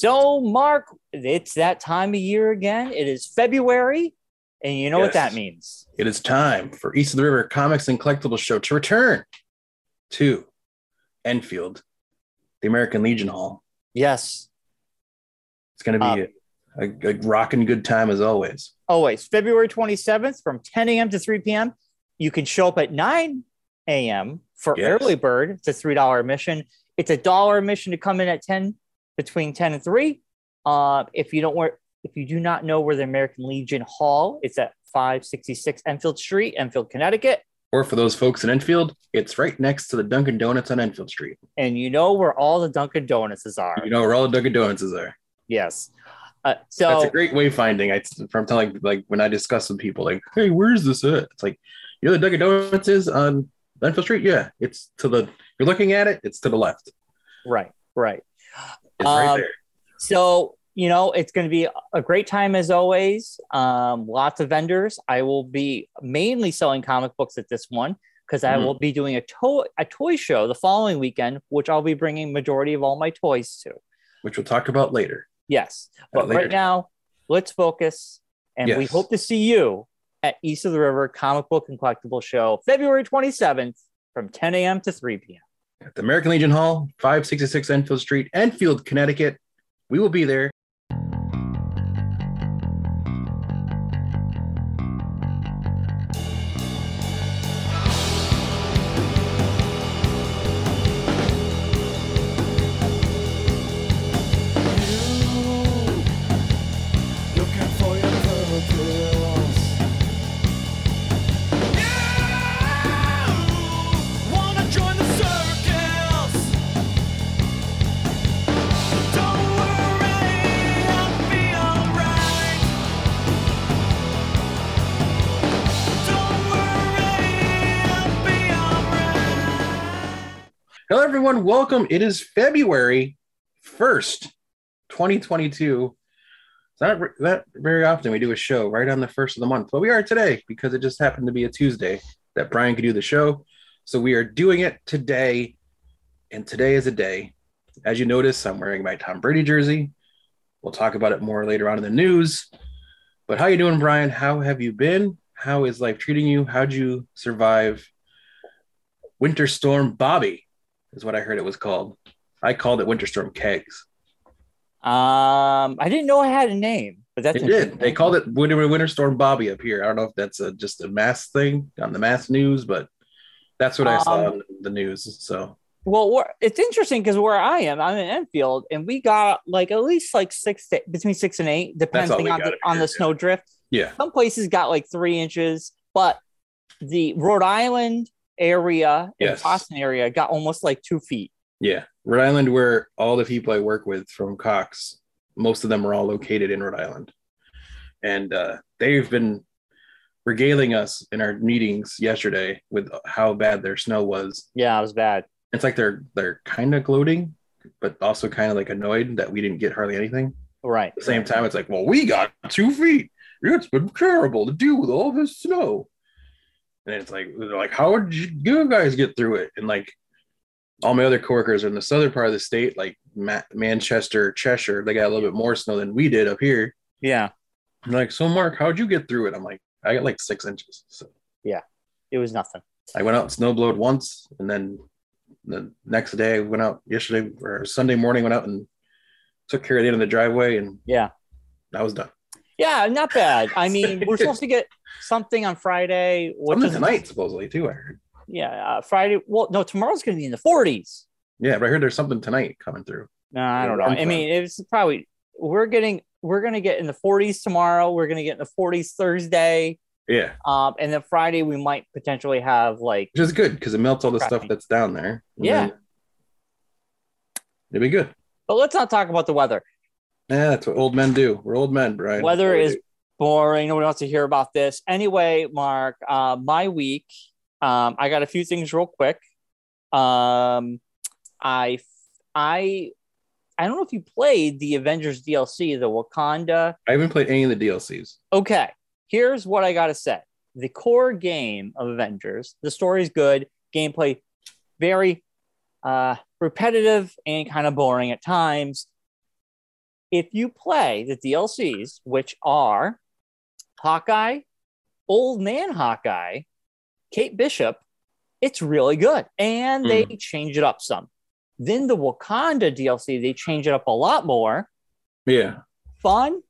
So, Mark, it's that time of year again. It is February, and you know what that means. It is time for East of the River Comics and Collectibles Show to return to Enfield, the American Legion Hall. Yes. It's going to be a rocking good time as always. Always. February 27th from 10 a.m. to 3 p.m. You can show up at 9 a.m. for early bird. It's a $3 admission. It's a $1 admission to come in at 10, between 10 and 3. If you do not know where the American Legion Hall, it's at 566 Enfield Street, Enfield, Connecticut. Or for those folks in Enfield, it's right next to the Dunkin' Donuts on Enfield Street. And you know where all the Dunkin' Donuts are. You know where all the Dunkin' Donuts are. Yes. So that's a great wayfinding. I'm telling, like, when I discuss with people, like, hey, where's this at? It's like, you know, the Dunkin' Donuts is on Enfield Street. Yeah, it's to the. You're looking at it. It's to the left. Right. It's right there. So, you know, it's going to be a great time as always. Lots of vendors. I will be mainly selling comic books at this one because I will be doing a toy show the following weekend, which I'll be bringing majority of all my toys to. Which we'll talk about later. Yes. But right now, let's focus. And we hope to see you at East of the River Comic Book and Collectible Show, February 27th from 10 a.m. to 3 p.m. at the American Legion Hall, 566 Enfield Street, Enfield, Connecticut. We will be there. Hello, everyone. Welcome. It is February 1st, 2022. It's not that very often we do a show right on the first of the month, but we are today because it just happened to be a Tuesday that Brian could do the show. So we are doing it today. And today is a day. As you notice, I'm wearing my Tom Brady jersey. We'll talk about it more later on in the news. But how you doing, Brian? How have you been? How is life treating you? How'd you survive Winter Storm Bobby? Is what I heard it was called. I called it Winter Storm Kegs. I didn't know I had a name, but that's it. Did they called it Winter Storm Bobby up here? I don't know if that's just a mass thing on the mass news, but that's what I saw on the news. So, well, it's interesting because where I am, I'm in Enfield, and we got like at least like between 6 and 8, depending on the snow drift. Yeah, some places got like 3 inches, but the Rhode Island area in Boston area got almost like 2 feet. Yeah, Rhode Island, where all the people I work with from Cox, most of them are all located in Rhode Island, and they've been regaling us in our meetings yesterday with how bad their snow was. Yeah, it was bad. It's like they're kind of gloating, but also kind of like annoyed that we didn't get hardly anything. Right. At the same time, it's like, well, we got 2 feet. It's been terrible to deal with all this snow. And it's like, they're like, how did you guys get through it? And like all my other coworkers are in the southern part of the state, like Manchester, Cheshire, they got a little bit more snow than we did up here. Yeah. I'm like, so Mark, how'd you get through it? I'm like, I got like 6 inches. So yeah, it was nothing. I went out and snowblowed once, and then the next day I went out yesterday or Sunday morning, went out and took care of the end of the driveway, and I was done. Yeah, not bad. I mean, we're supposed to get something on Friday. Something tonight, supposedly, too, I heard. Yeah, Friday. Well, no, tomorrow's going to be in the 40s. Yeah, but I heard there's something tonight coming through. No, I don't know. I mean, it's probably we're going to get in the 40s tomorrow. We're going to get in the 40s Thursday. Yeah. And then Friday we might potentially have like. Which is good because it melts all the stuff that's down there. Yeah. It'd be good. But let's not talk about the weather. Yeah, that's what old men do. We're old men, Brian. Weather is boring. Nobody wants to hear about this. Anyway, Mark, my week, I got a few things real quick. I don't know if you played the Avengers DLC, the Wakanda. I haven't played any of the DLCs. Okay, here's what I got to say. The core game of Avengers, the story's good. Gameplay, very repetitive and kind of boring at times. If you play the DLCs, which are Hawkeye, Old Man Hawkeye, Kate Bishop, it's really good. And they change it up some. Then the Wakanda DLC, they change it up a lot more. Yeah. Fun,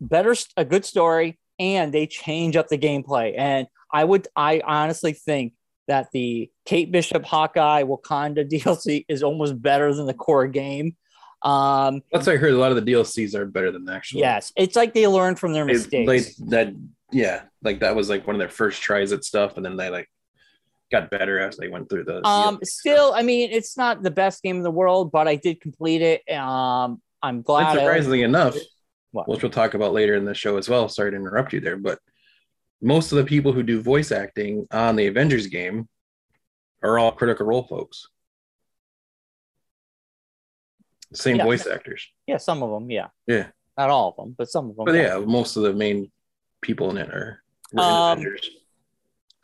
better, a good story, and they change up the gameplay. And I honestly think that the Kate Bishop Hawkeye Wakanda DLC is almost better than the core game. That's what I heard. A lot of the DLCs are better than the actual. Yes, it's like they learned from their mistakes. That was like one of their first tries at stuff, and then they got better as they went through the. Still, I mean, it's not the best game in the world, but I did complete it. I'm glad. And surprisingly enough, which we'll talk about later in the show as well. Sorry to interrupt you there, but most of the people who do voice acting on the Avengers game are all Critical Role folks. Same voice actors. Yeah, some of them, yeah. Yeah. Not all of them, but some of them. But yeah, most of the main people in it are Avengers.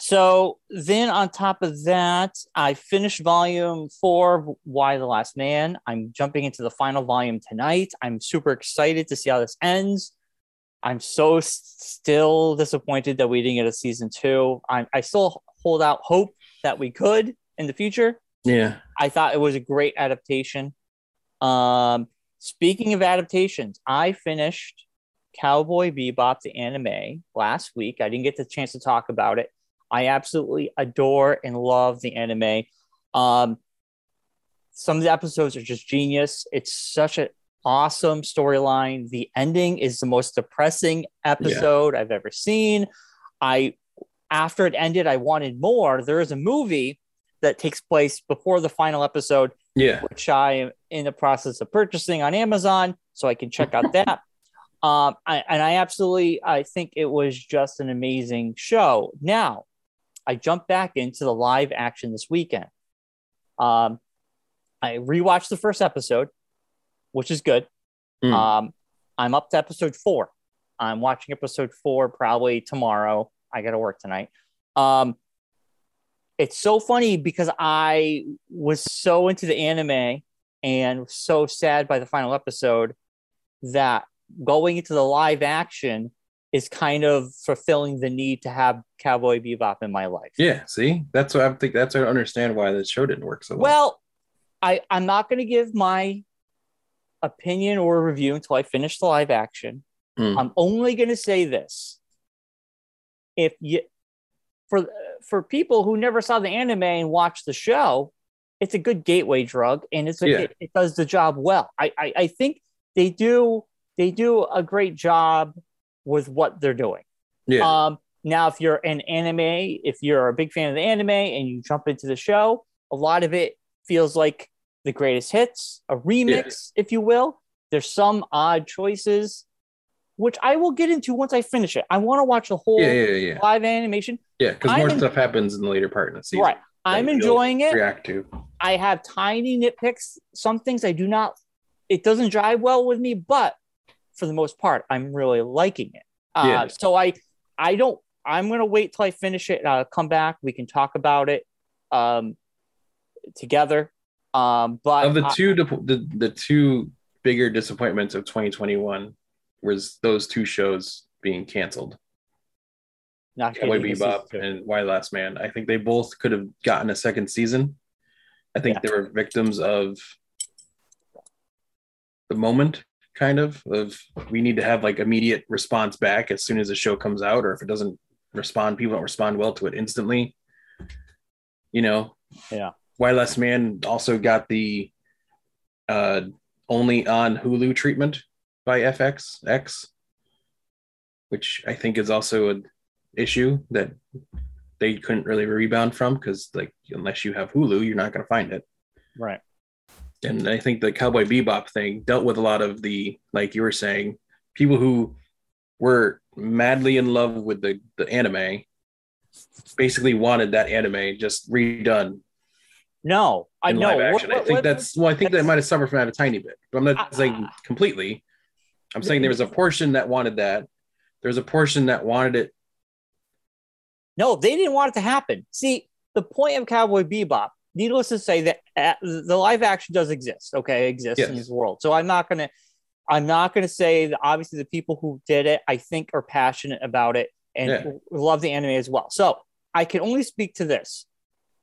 So then on top of that, I finished volume 4, Why the Last Man. I'm jumping into the final volume tonight. I'm super excited to see how this ends. I'm so still disappointed that we didn't get a season 2. I still hold out hope that we could in the future. Yeah. I thought it was a great adaptation. Speaking of adaptations, I finished Cowboy Bebop, the anime, last week. I didn't get the chance to talk about it. I absolutely adore and love the anime. Some of the episodes are just genius. It's such an awesome storyline. The ending is the most depressing episode I've ever seen. After it ended, I wanted more. There is a movie that takes place before the final episode, which I am in the process of purchasing on Amazon, so I can check out that. I think it was just an amazing show. Now, I jumped back into the live action this weekend. I rewatched the first episode, which is good. I'm up to episode 4. I'm watching episode 4 probably tomorrow. I got to work tonight. It's so funny because I was so into the anime and so sad by the final episode that going into the live action is kind of fulfilling the need to have Cowboy Bebop in my life. Yeah, see? That's what I think. That's what I understand why the show didn't work so well. I'm not going to give my opinion or review until I finish the live action. I'm only going to say this. If you... For people who never saw the anime and watched the show, it's a good gateway drug, and it does the job well. I think they do a great job with what they're doing. Yeah. Now, if you're a big fan of the anime and you jump into the show, a lot of it feels like the greatest hits, a remix, if you will. There's some odd choices, which I will get into once I finish it. I want to watch the whole live animation. Yeah, because more stuff happens in the later part of the season. Right. I'm enjoying it. React to. I have tiny nitpicks. Some things it doesn't jive well with me, but for the most part, I'm really liking it. So I'm going to wait till I finish it and I'll come back. We can talk about it together. But of the two bigger disappointments of 2021 was those two shows being canceled. Cowboy Bebop and Why Last Man. I think they both could have gotten a second season. I think they were victims of the moment, kind of we need to have immediate response back as soon as the show comes out, or if it doesn't respond, people don't respond well to it instantly. Why Last Man also got the only on Hulu treatment by FXX, which I think is also an issue that they couldn't really rebound from, because unless you have Hulu, you're not going to find it. Right. And I think the Cowboy Bebop thing dealt with a lot of the, like you were saying, people who were madly in love with the anime basically wanted that anime just redone. No, I know. I think that might have suffered from that a tiny bit, but I'm not saying completely. I'm saying there was a portion that wanted that. There was a portion that wanted it. No, they didn't want it to happen. See, the point of Cowboy Bebop, needless to say, that the live action does exist. Okay, it exists in this world. So I'm not going to I'm not going to say that obviously the people who did it, I think, are passionate about it and love the anime as well. So I can only speak to this.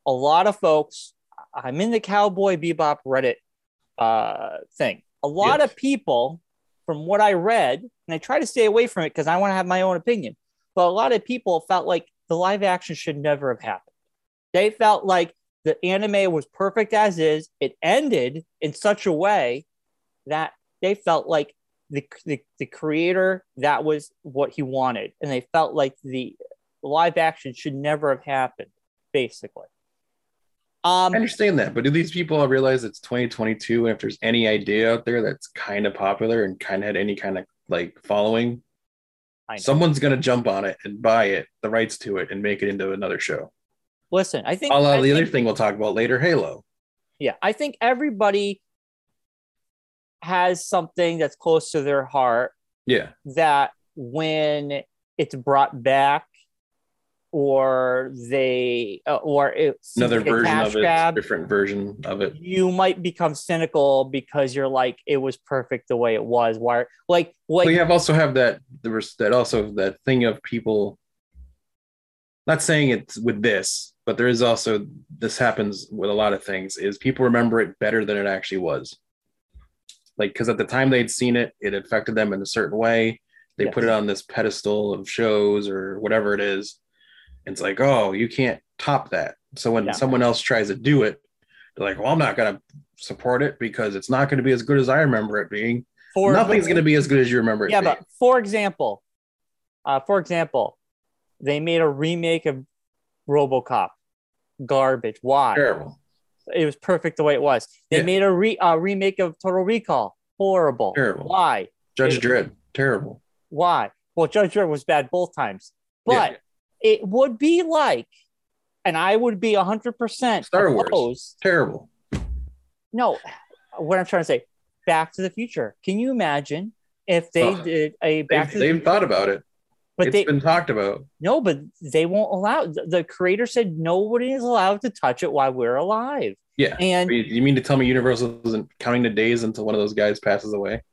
A lot of folks, I'm in the Cowboy Bebop Reddit thing. A lot of people, from what I read, and I try to stay away from it because I want to have my own opinion, but a lot of people felt like the live action should never have happened. They felt like the anime was perfect as is. It ended in such a way that they felt like the creator, that was what he wanted. And they felt like the live action should never have happened, basically. I understand that, but do these people realize it's 2022 and if there's any idea out there that's kind of popular and kind of had any kind of like following, someone's going to jump on it and buy it, the rights to it, and make it into another show. Listen, I think... the other thing we'll talk about later, Halo. Yeah, I think everybody has something that's close to their heart. Yeah. That when it's brought back, or they, or it's another version of it, different version of it, you might become cynical because you're like, it was perfect the way it was. Why? Like we also have that, there was that also that thing of people, not saying it's with this, but there is also, this happens with a lot of things, is people remember it better than it actually was. Like, because at the time they'd seen it, it affected them in a certain way. They put it on this pedestal of shows or whatever it is. It's like, oh, you can't top that. So when someone else tries to do it, they're like, well, I'm not going to support it because it's not going to be as good as I remember it being. Nothing's going to be as good as you remember it being. Yeah, but for example, they made a remake of RoboCop. Garbage. Why? Terrible. It was perfect the way it was. They made a remake of Total Recall. Horrible. Terrible. Why? Judge Dredd. Terrible. Why? Well, Judge Dredd was bad both times. But... yeah. It would be like, and I would be 100% Star Wars. Opposed. Terrible. No, what I'm trying to say, Back to the Future. Can you imagine if they did a Back to the Future? They've thought about it. But it's been talked about. No, but they won't allow. The creator said nobody is allowed to touch it while we're alive. Yeah. And you mean to tell me Universal isn't counting the days until one of those guys passes away?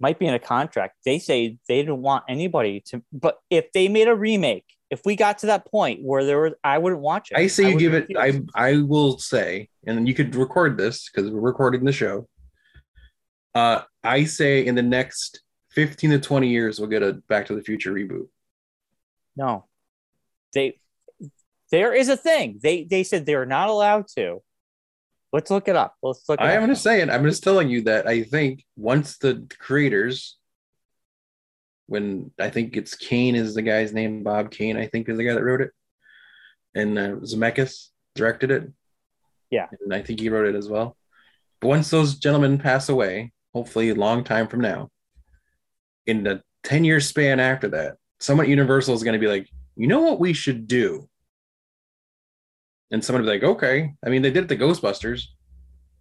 Might be in a contract. They say they didn't want anybody to. But if they made a remake, if we got to that point where there was, I wouldn't watch it. I say you give it, I will say, and you could record this because we're recording the show. I say in the next 15 to 20 years, we'll get a Back to the Future reboot. No. There is a thing. They said they're not allowed to. Let's look it up. I'm just saying, I'm just telling you that I think once the creators... when I think it's Kane is the guy's name, Bob Kane, I think is the guy that wrote it. And Zemeckis directed it. Yeah. And I think he wrote it as well. But once those gentlemen pass away, hopefully a long time from now, in the 10-year span after that, someone at Universal is going to be like, you know what we should do? And someone will be like, okay. I mean, they did it to Ghostbusters.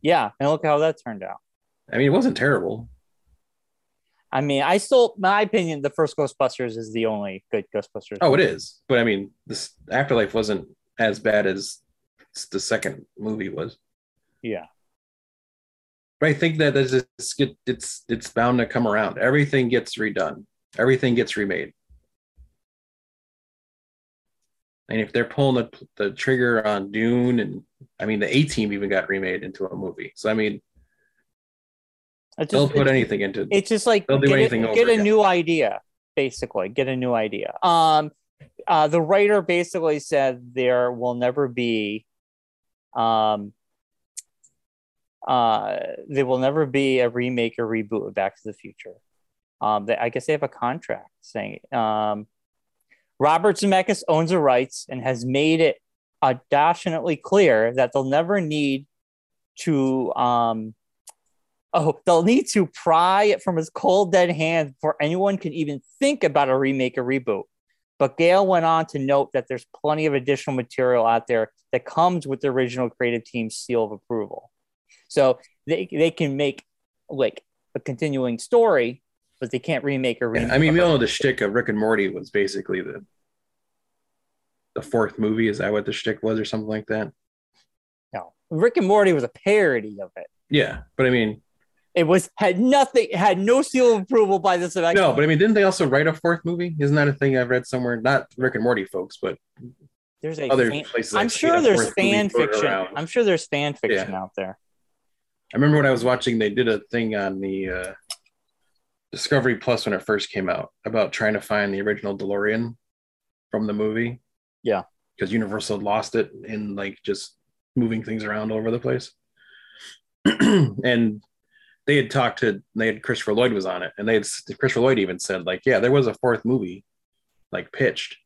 Yeah. And look how that turned out. I mean, it wasn't terrible. I mean, I still, my opinion, the first Ghostbusters is the only good Ghostbusters. Oh, it is. But I mean, this Afterlife wasn't as bad as the second movie was. Yeah. But I think that it's bound to come around. Everything gets redone. Everything gets remade. And if they're pulling the trigger on Dune, and I mean, the A Team even got remade into a movie. So, I mean, they'll put anything into it. It's just like get a new idea, basically. Get a new idea. The writer basically said there will never be a remake or reboot of Back to the Future. I guess they have a contract saying it. Robert Zemeckis owns the rights and has made it audacious clear that they'll never need to they'll need to pry it from his cold, dead hands before anyone can even think about a remake or reboot. But Gale went on to note that there's plenty of additional material out there that comes with the original creative team's seal of approval. So they can make like a continuing story, but they can't remake or remake. I mean, we all know the shtick of Rick and Morty was basically the fourth movie. Is that what the shtick was or something like that? No. Rick and Morty was a parody of it. Yeah, but I mean... It was had no seal of approval by this event. No, but I mean, didn't they also write a fourth movie? Isn't that a thing I've read somewhere? Not Rick and Morty folks, but there's other places. I'm sure there's fan fiction. I'm sure there's fan fiction out there. I remember when I was watching, they did a thing on the Discovery Plus when it first came out about trying to find the original DeLorean from the movie. Yeah, because Universal lost it in like just moving things around all over the place. And they had Christopher Lloyd was on it, and Christopher Lloyd even said like, yeah, there was a fourth movie like pitched.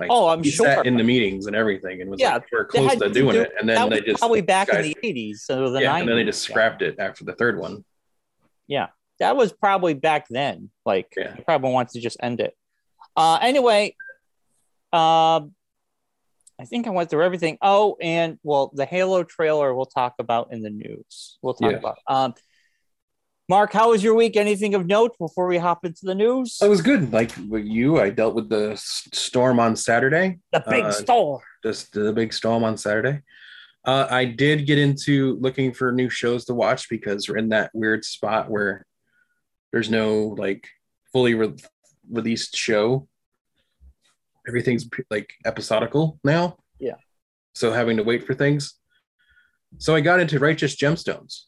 Like, oh, I'm sure sat in the meetings and everything, and was like, we're close to doing it, and then they just probably back in the 80s, so the 90s, and then they just scrapped it after the third one. Yeah, that was probably back then. Like, probably wants to just end it. Anyway, I think I went through everything. Oh, and well, the Halo trailer we'll talk about in the news. We'll talk about. Mark, how was your week? Anything of note before we hop into the news? It was good. Like you, I dealt with the storm on Saturday. The big storm. Just the big storm on Saturday. I did get into looking for new shows to watch because we're in that weird spot where there's no like fully released show. Everything's like episodical now. Yeah. So having to wait for things. So I got into Righteous Gemstones.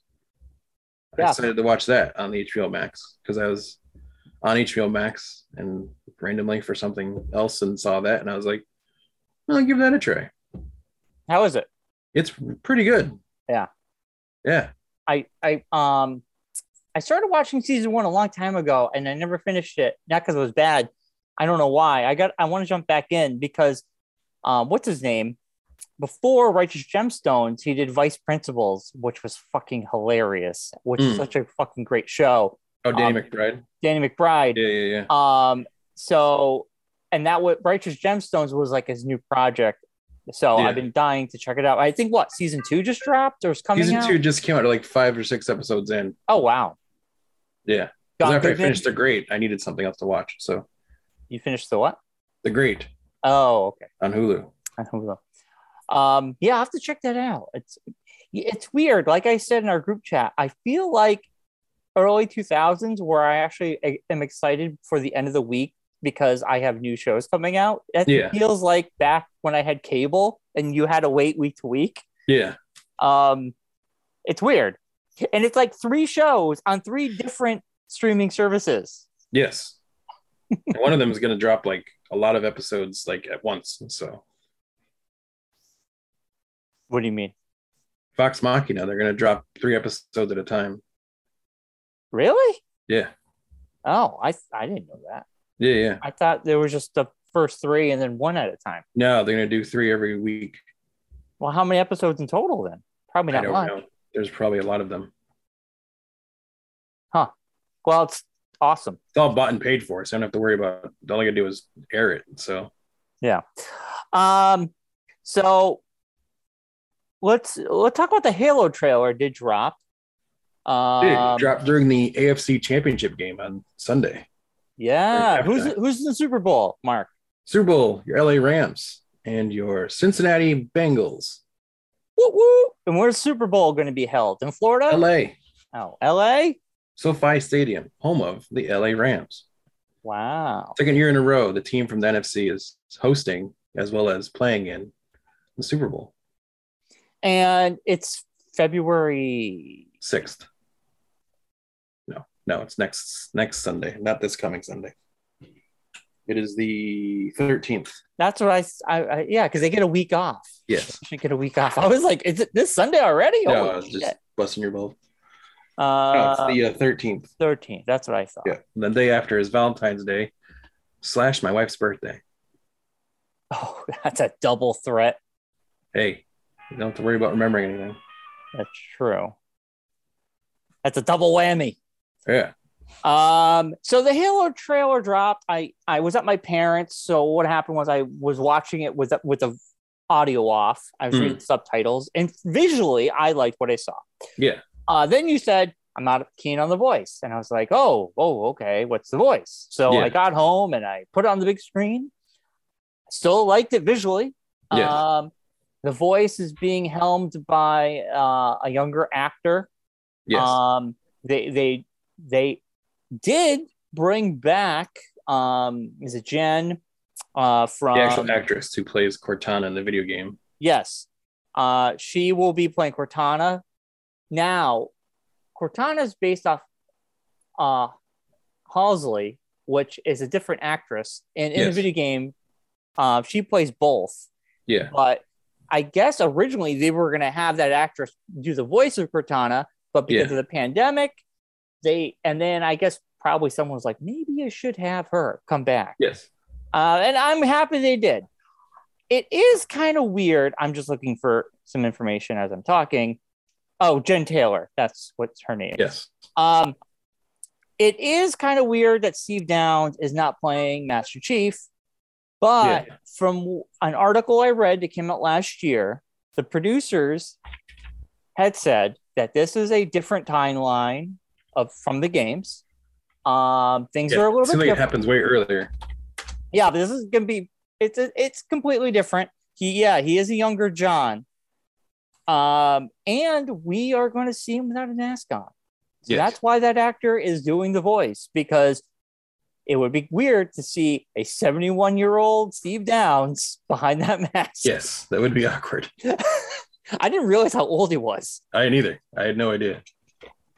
I decided to watch that on the HBO Max because I was on HBO Max and randomly for something else and saw that, and I was like, well, I'll give that a try. How is it? It's pretty good. Yeah. Yeah. I started watching season one a long time ago and I never finished it. Not because it was bad. I don't know why. I want to jump back in because what's his name? Before Righteous Gemstones, he did Vice Principals, which was fucking hilarious, which is such a fucking great show. Oh, Danny McBride. Danny McBride. Yeah. So, and that what Righteous Gemstones was like his new project. So I've been dying to check it out. I think what season 2 just dropped or is coming out? Season 2 just came out like 5 or 6 episodes in. Oh, wow. Yeah. After I finished The Great, I needed something else to watch. So you finished the what? The Great. Oh, okay. On Hulu. Yeah, I have to check that out. It's weird. Like I said in our group chat, I feel like early 2000s where I actually am excited for the end of the week because I have new shows coming out. It feels like back when I had cable and you had to wait week to week. Yeah. It's weird. And it's like 3 shows on 3 different streaming services. Yes. One of them is going to drop like a lot of episodes like at once. So. What do you mean? Vox Machina. They're going to drop 3 episodes at a time. Really? Yeah. Oh, I didn't know that. Yeah. I thought there was just the first 3 and then 1 at a time. No, they're going to do 3 every week. Well, how many episodes in total then? Probably not much. I don't know. There's probably a lot of them. Huh. Well, it's awesome. It's all bought and paid for, so I don't have to worry about it. All I got to do is air it. So. Yeah. So. Let's talk about the Halo trailer. It did drop. It dropped during the AFC Championship game on Sunday. Yeah, who's in the Super Bowl, Mark? Super Bowl, your LA Rams and your Cincinnati Bengals. Woo woo! And where's Super Bowl going to be held? In Florida? LA. Oh, LA? SoFi Stadium, home of the LA Rams. Wow. Second year in a row, the team from the NFC is hosting as well as playing in the Super Bowl. And it's February 6th. No, it's next Sunday, not this coming Sunday. It is the 13th. That's what I because they get a week off. Yes, they get a week off. I was like, is it this Sunday already? No, I was just busting your balls. No, it's the 13th. 13th, that's what I thought. Yeah, and the day after is Valentine's Day / my wife's birthday. Oh, that's a double threat. Hey. You don't have to worry about remembering anything. That's true. That's a double whammy. Yeah. So the Halo trailer dropped. I was at my parents'. So what happened was I was watching it with the audio off. I was reading subtitles. And visually, I liked what I saw. Yeah. Then you said, I'm not keen on the voice. And I was like, oh, okay. What's the voice? So I got home and I put it on the big screen. Still liked it visually. Yeah. The voice is being helmed by a younger actor Yes. They did bring back is it Jen from the actual actress who plays Cortana in the video game. Yes. She will be playing Cortana. Now, Cortana is based off Halsley, which is a different actress, and in the video game, she plays both. Yeah. But I guess originally they were going to have that actress do the voice of Cortana, but because of the pandemic, and then I guess probably someone was like, maybe I should have her come back. Yes. And I'm happy they did. It is kind of weird. I'm just looking for some information as I'm talking. Oh, Jen Taylor. That's what's her name. Yes. It is kind of weird that Steve Downs is not playing Master Chief, but from an article I read that came out last year, the producers had said that this is a different timeline from the games. Things are a little bit different. It happens way earlier. Yeah, but this is going to be... It's completely different. He is a younger John. And we are going to see him without a mask on. So that's why that actor is doing the voice, because it would be weird to see a 71-year-old Steve Downs behind that mask. Yes, that would be awkward. I didn't realize how old he was. I didn't either. I had no idea.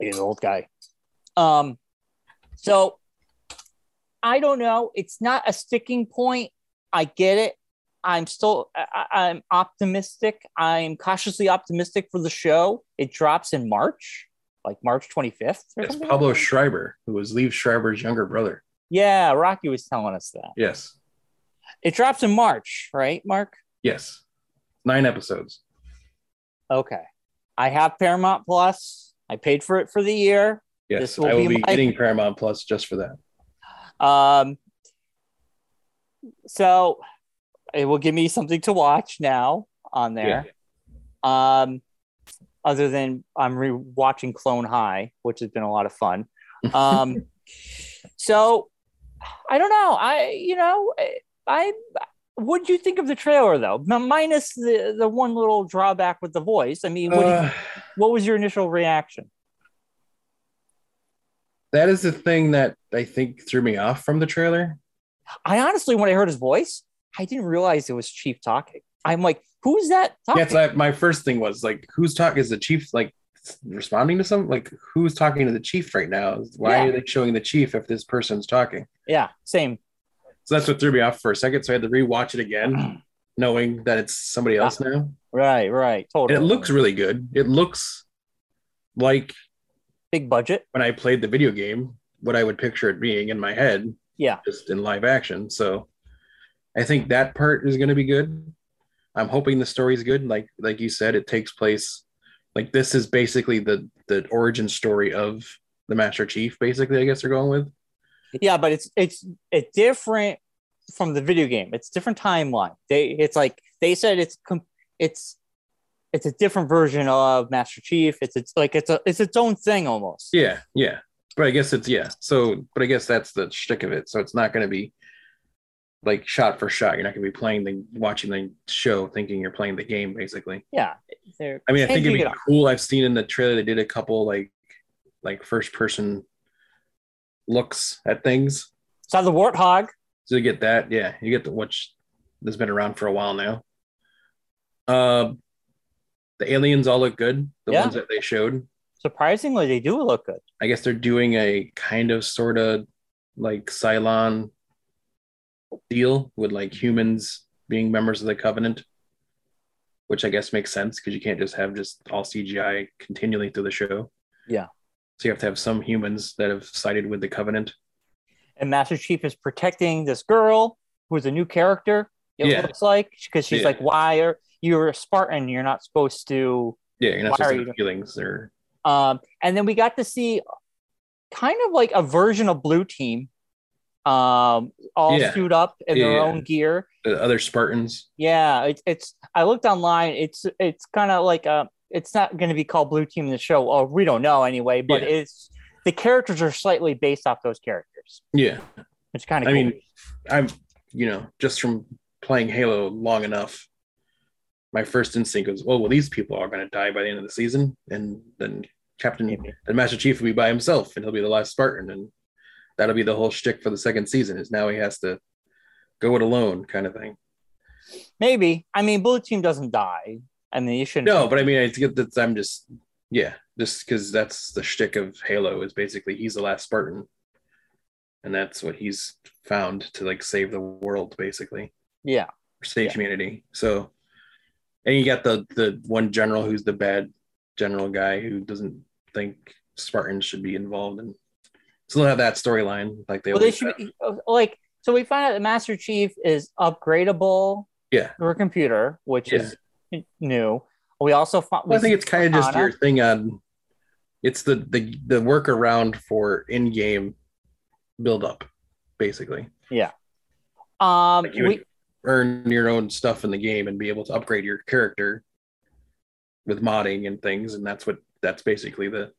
He's an old guy. So I don't know. It's not a sticking point. I get it. I'm optimistic. I'm cautiously optimistic for the show. It drops in March, like March 25th. It's Pablo Schreiber, who was Liev Schreiber's younger brother. Yeah, Rocky was telling us that. Yes. It drops in March, right, Mark? Yes. 9 episodes. Okay. I have Paramount Plus. I paid for it for the year. Yes, this will I will be getting Paramount Plus just for that. So it will give me something to watch now on there. Yeah. Other than I'm rewatching Clone High, which has been a lot of fun. So I don't know. What do you think of the trailer though? Minus the one little drawback with the voice. I mean, what was your initial reaction? That is the thing that I think threw me off from the trailer. I honestly, when I heard his voice, I didn't realize it was Chief talking. I'm like, who's that talking? Yeah, so my first thing was like, who's talking? Is the Chief like responding to something? Like, who's talking to the Chief right now? Why are they showing the Chief if this person's talking? Yeah, same. So that's what threw me off for a second. So I had to rewatch it again, knowing that it's somebody else now. Right, totally. And it looks really good. It looks like big budget. When I played the video game, what I would picture it being in my head. Yeah, just in live action. So I think that part is going to be good. I'm hoping the story is good. Like you said, it takes place. Like this is basically the origin story of the Master Chief. Basically, I guess they're going with. Yeah, but it's different from the video game. It's different timeline. They said it's a different version of Master Chief. It's its own thing almost. Yeah. But I guess I guess that's the shtick of it. So it's not going to be like shot for shot. You're not going to be watching the show thinking you're playing the game, basically. Yeah. I mean, I think it'd be cool. I've seen in the trailer they did a couple like first person looks at things. Saw the warthog. So you get that, yeah. You get the watch that's been around for a while now. The aliens all look good. The ones that they showed. Surprisingly, they do look good. I guess they're doing a kind of sort of like Cylon deal with like humans being members of the Covenant, which I guess makes sense because you can't just have all CGI continually through the show. Yeah. So you have to have some humans that have sided with the Covenant. And Master Chief is protecting this girl who's a new character, looks like, because she's like, why are you a Spartan? You're not supposed to. Yeah, you're not supposed to have feelings or. And then we got to see kind of like a version of Blue Team, all suited up in their own gear. The other Spartans. Yeah, it's. I looked online. It's kind of like it's not going to be called Blue Team in the show. Oh, we don't know anyway. But it's the characters are slightly based off those characters. Yeah, it's kind of. I mean, I'm just from playing Halo long enough. My first instinct was, well, these people are going to die by the end of the season, and then Captain and Master Chief will be by himself, and he'll be the last Spartan, and that'll be the whole shtick for the second season. Is now he has to go it alone, kind of thing. Maybe. I mean, Bullet Team doesn't die, and you shouldn't. No, but I mean, I'm just because that's the shtick of Halo, is basically he's the last Spartan, and that's what he's found to like save the world, basically. Yeah. Or save humanity. So, and you got the one general who's the bad general guy who doesn't think Spartans should be involved, and still have that storyline like So we find out that Master Chief is upgradable through a computer, which is new. We also I think it's kind of just your thing on it's the workaround for in-game build-up, basically. Yeah. Like you would earn your own stuff in the game and be able to upgrade your character with modding and things, and that's basically the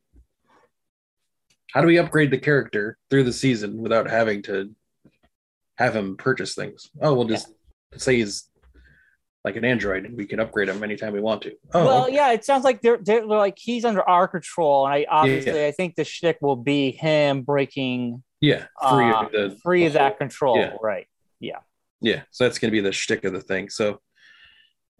how do we upgrade the character through the season without having to have him purchase things? Oh, we'll just say he's like an android and we can upgrade him anytime we want to. Oh, well, it sounds like they're like he's under our control, and I think the shtick will be him breaking free of that control, right? Yeah, yeah. So that's going to be the shtick of the thing. So,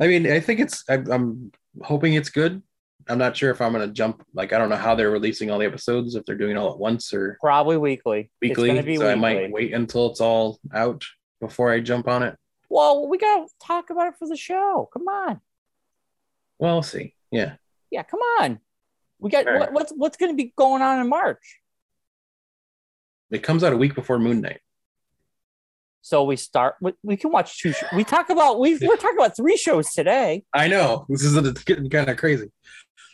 I mean, I think I'm hoping it's good. I'm not sure if I'm going to jump. Like, I don't know how they're releasing all the episodes, if they're doing it all at once or probably weekly. Weekly. It's be so weekly. I might wait until it's all out before I jump on it. Well, we got to talk about it for the show. Come on. Well, we'll see. Yeah. Yeah. Come on. We got right. What's going to be going on in March? It comes out a week before Moon Knight. So we start. We can watch two. We talk about we're talking about three shows today. I know this is getting kind of crazy,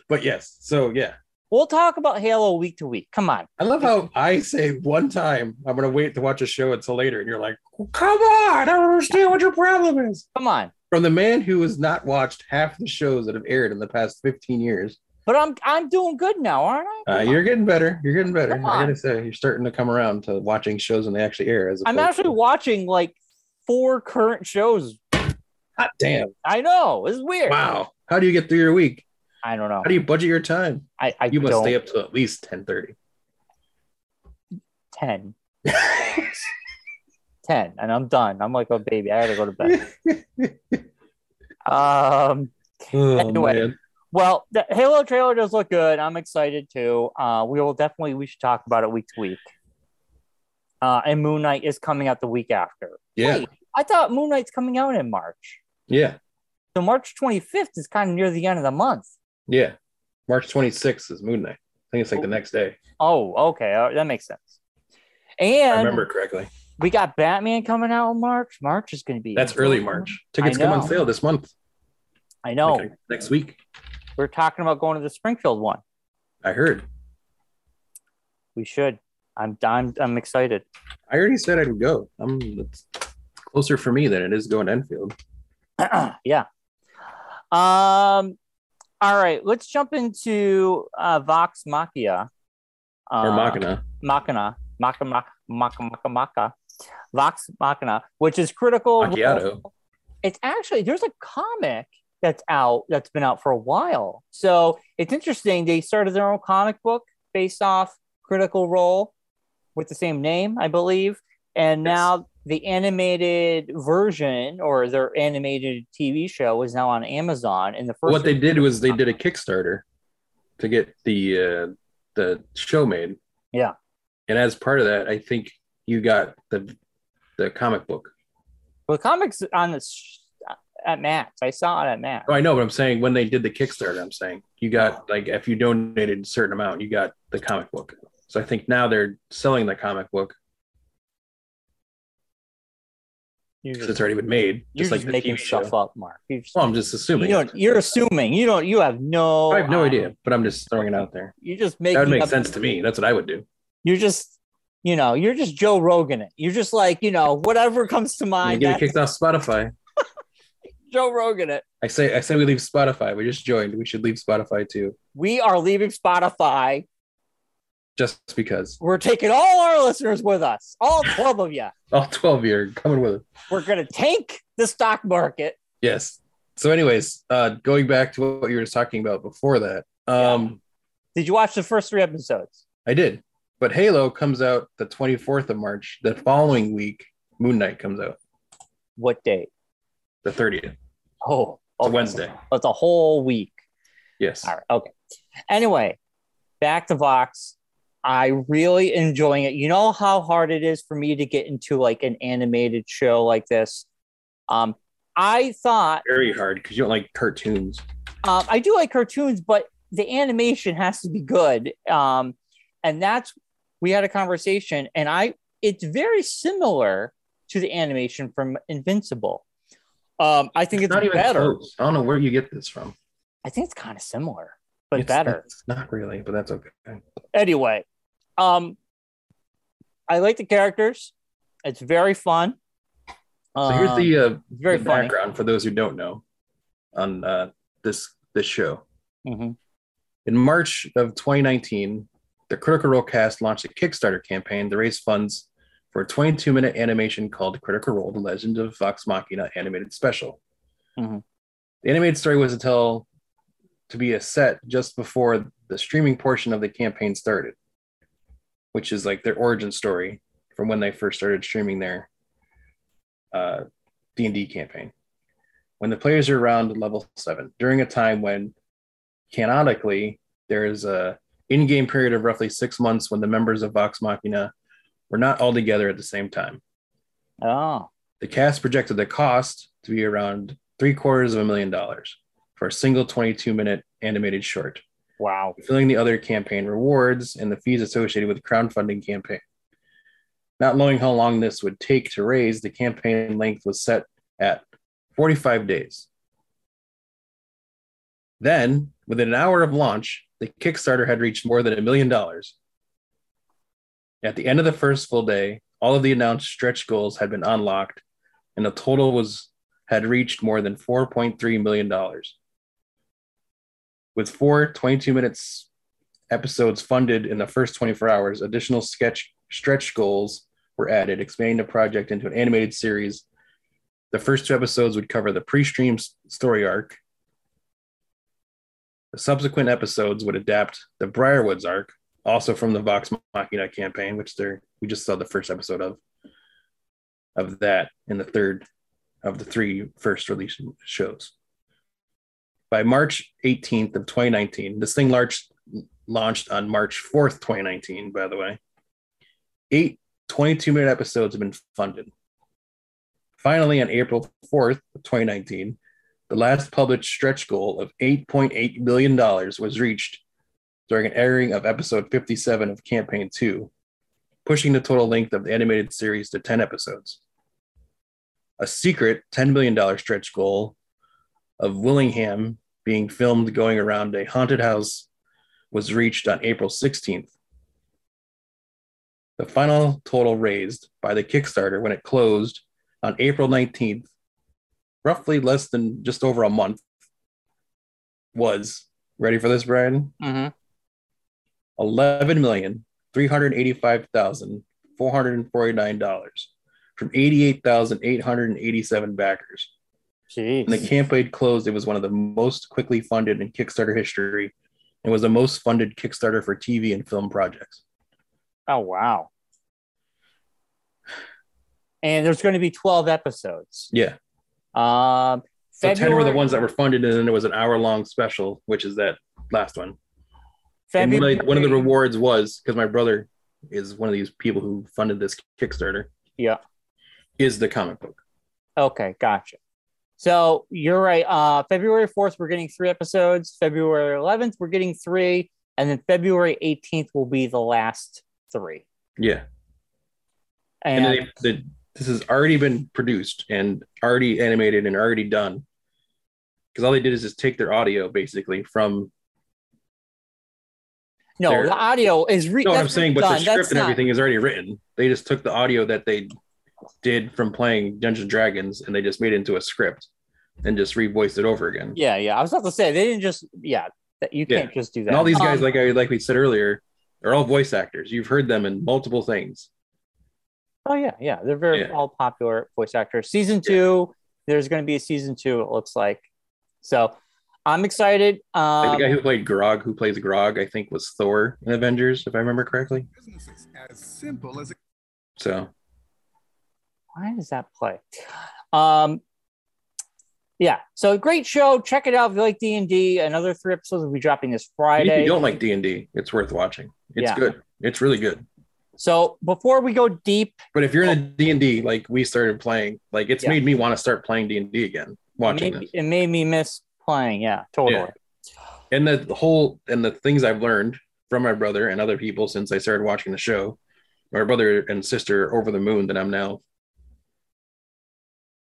but yes. So yeah, we'll talk about Halo week to week. Come on. I love how I say one time I'm gonna wait to watch a show until later, and you're like, well, "Come on, I don't understand what your problem is." Come on. From the man who has not watched half the shows that have aired in the past 15 years. But I'm doing good now, aren't I? You're getting better. You're getting better. I gotta say, you're starting to come around to watching shows when they actually air. I'm actually watching like 4 current shows. Hot damn! I know. It's weird. Wow. How do you get through your week? I don't know. How do you budget your time? You must stay up to at least 10:30. 10. 10, and I'm done. I'm like a baby. I gotta go to bed. Anyway. Man. Well, the Halo trailer does look good. I'm excited too. We should talk about it week to week. And Moon Knight is coming out the week after. Yeah. Wait, I thought Moon Knight's coming out in March. Yeah. So March 25th is kind of near the end of the month. Yeah. March 26th is Moon Knight. I think it's like the next day. Oh, okay. That makes sense. And I remember correctly. We got Batman coming out in March. March is going to be. That's early March. Tickets come on sale this month. I know. Like next week. We're talking about going to the Springfield one. I heard. We should. I'm excited. I already said I'd go. It's closer for me than it is going to Enfield. Yeah. All right. Let's jump into Vox Machina. Or Machina. Machina. Machina. Vox Machina, which is Critical Role. It's actually, there's a comic that's been out for a while. So it's interesting. They started their own comic book based off Critical Role with the same name, I believe. And now the animated version or their animated TV show is now on Amazon. And what they did was they did a Kickstarter to get the show made. Yeah. And as part of that, I think you got the comic book. Well, the comics on this at Matt's. I saw it at Matt's. Oh, I know, but I'm saying when they did the Kickstarter, I'm saying you got like if you donated a certain amount, you got the comic book. So I think now they're selling the comic book because it's already been made. Just like making stuff up, Mark. I'm just assuming. You're assuming. You don't. You have no. I have no idea, but I'm just throwing it out there. You just make. That would make sense to me. That's what I would do. You're just. You're just Joe Rogan it. You're just like whatever comes to mind. You get kicked off Spotify. Joe Rogan it. I say we leave Spotify. We just joined. We should leave Spotify too. We are leaving Spotify. Just because. We're taking all our listeners with us. All 12 of you. All 12 of you are coming with us. We're going to tank the stock market. Yes. So anyways, going back to what you were talking about before that. Did you watch the first three episodes? I did. But Halo comes out the 24th of March. The following week, Moon Knight comes out. What date? The 30th. Oh. It's okay. Wednesday. But it's a whole week. Yes. All right. Okay. Anyway, back to Vox. I really enjoying it. You know how hard it is for me to get into like an animated show like this. I thought very hard because you don't like cartoons. I do like cartoons, but the animation has to be good. And that's we had a conversation, and it's very similar to the animation from Invincible. I think it's not even better. Close. I don't know where you get this from. I think it's kind of similar, but it's better. It's not really, but that's okay. Anyway, I like the characters. It's very fun. So here's the background for those who don't know on this show. Mm-hmm. In March of 2019, the Critical Role cast launched a Kickstarter campaign to raise funds for a 22-minute animation called Critical Role, The Legend of Vox Machina Animated Special. Mm-hmm. The animated story was to be a set just before the streaming portion of the campaign started, which is like their origin story from when they first started streaming their D&D campaign. When the players are around level 7, during a time when canonically there is a in-game period of roughly 6 months when the members of Vox Machina were not all together at the same time. Oh. The cast projected the cost to be around $750,000 for a single 22-minute animated short. Wow. Filling the other campaign rewards and the fees associated with the crowdfunding campaign. Not knowing how long this would take to raise, the campaign length was set at 45 days. Then, within an hour of launch, the Kickstarter had reached more than $1 million. At the end of the first full day, all of the announced stretch goals had been unlocked, and the total had reached more than $4.3 million. With 4 22-minute episodes funded in the first 24 hours, additional stretch goals were added, expanding the project into an animated series. The first 2 episodes would cover the pre-stream story arc. The subsequent episodes would adapt the Briarwoods arc, also from the Vox Machina campaign, which we just saw the first episode of that in the third of the 3 first release shows. By March 18th of 2019, this thing launched on March 4th, 2019, by the way, 8 22-minute episodes have been funded. Finally, on April 4th, 2019, the last published stretch goal of $8.8 million was reached during an airing of episode 57 of Campaign 2, pushing the total length of the animated series to 10 episodes. A secret $10 million stretch goal of Willingham being filmed going around a haunted house was reached on April 16th. The final total raised by the Kickstarter when it closed on April 19th, roughly less than just over a month, was, ready for this, Brian? Mm-hmm. $11,385,449 from 88,887 backers. Jeez. When the campaign closed, it was one of the most quickly funded in Kickstarter history and was the most funded Kickstarter for TV and film projects. Oh, wow. And there's going to be 12 episodes. Yeah. So 10 were the ones that were funded, and then there was an hour-long special, which is that last one. One of the rewards was, because my brother is one of these people who funded this Kickstarter, yeah, is the comic book. Okay, gotcha. So you're right. February 4th, we're getting 3 episodes. February 11th, we're getting 3. And then February 18th will be the last 3. Yeah. And this has already been produced and already animated and already done. Because all they did is just take their audio, basically, from... No, the audio is... the script that's and everything is already written. They just took the audio that they did from playing Dungeons and Dragons and they just made it into a script and just revoiced it over again. Yeah, yeah. I was about to say, they didn't just... Yeah, you can't just do that. And all these guys, like we said earlier, are all voice actors. You've heard them in multiple things. Oh, yeah, yeah. They're all popular voice actors. Season 2, there's going to be a season 2, it looks like. So I'm excited. Like the guy who played Grog, who plays Grog, I think was Thor in Avengers, if I remember correctly. Business is as simple as it. So. Why does that play? Yeah, so great show. Check it out if you like D&D. Another 3 episodes will be dropping this Friday. If you don't like D&D, it's worth watching. It's good. It's really good. So before we go deep. But if you're in a D&D, like we started playing, like it's made me want to start playing D&D again. Watching this. It made me miss playing. Yeah, totally. Yeah. And the things I've learned from my brother and other people since I started watching the show. My brother and sister are over the moon that I'm now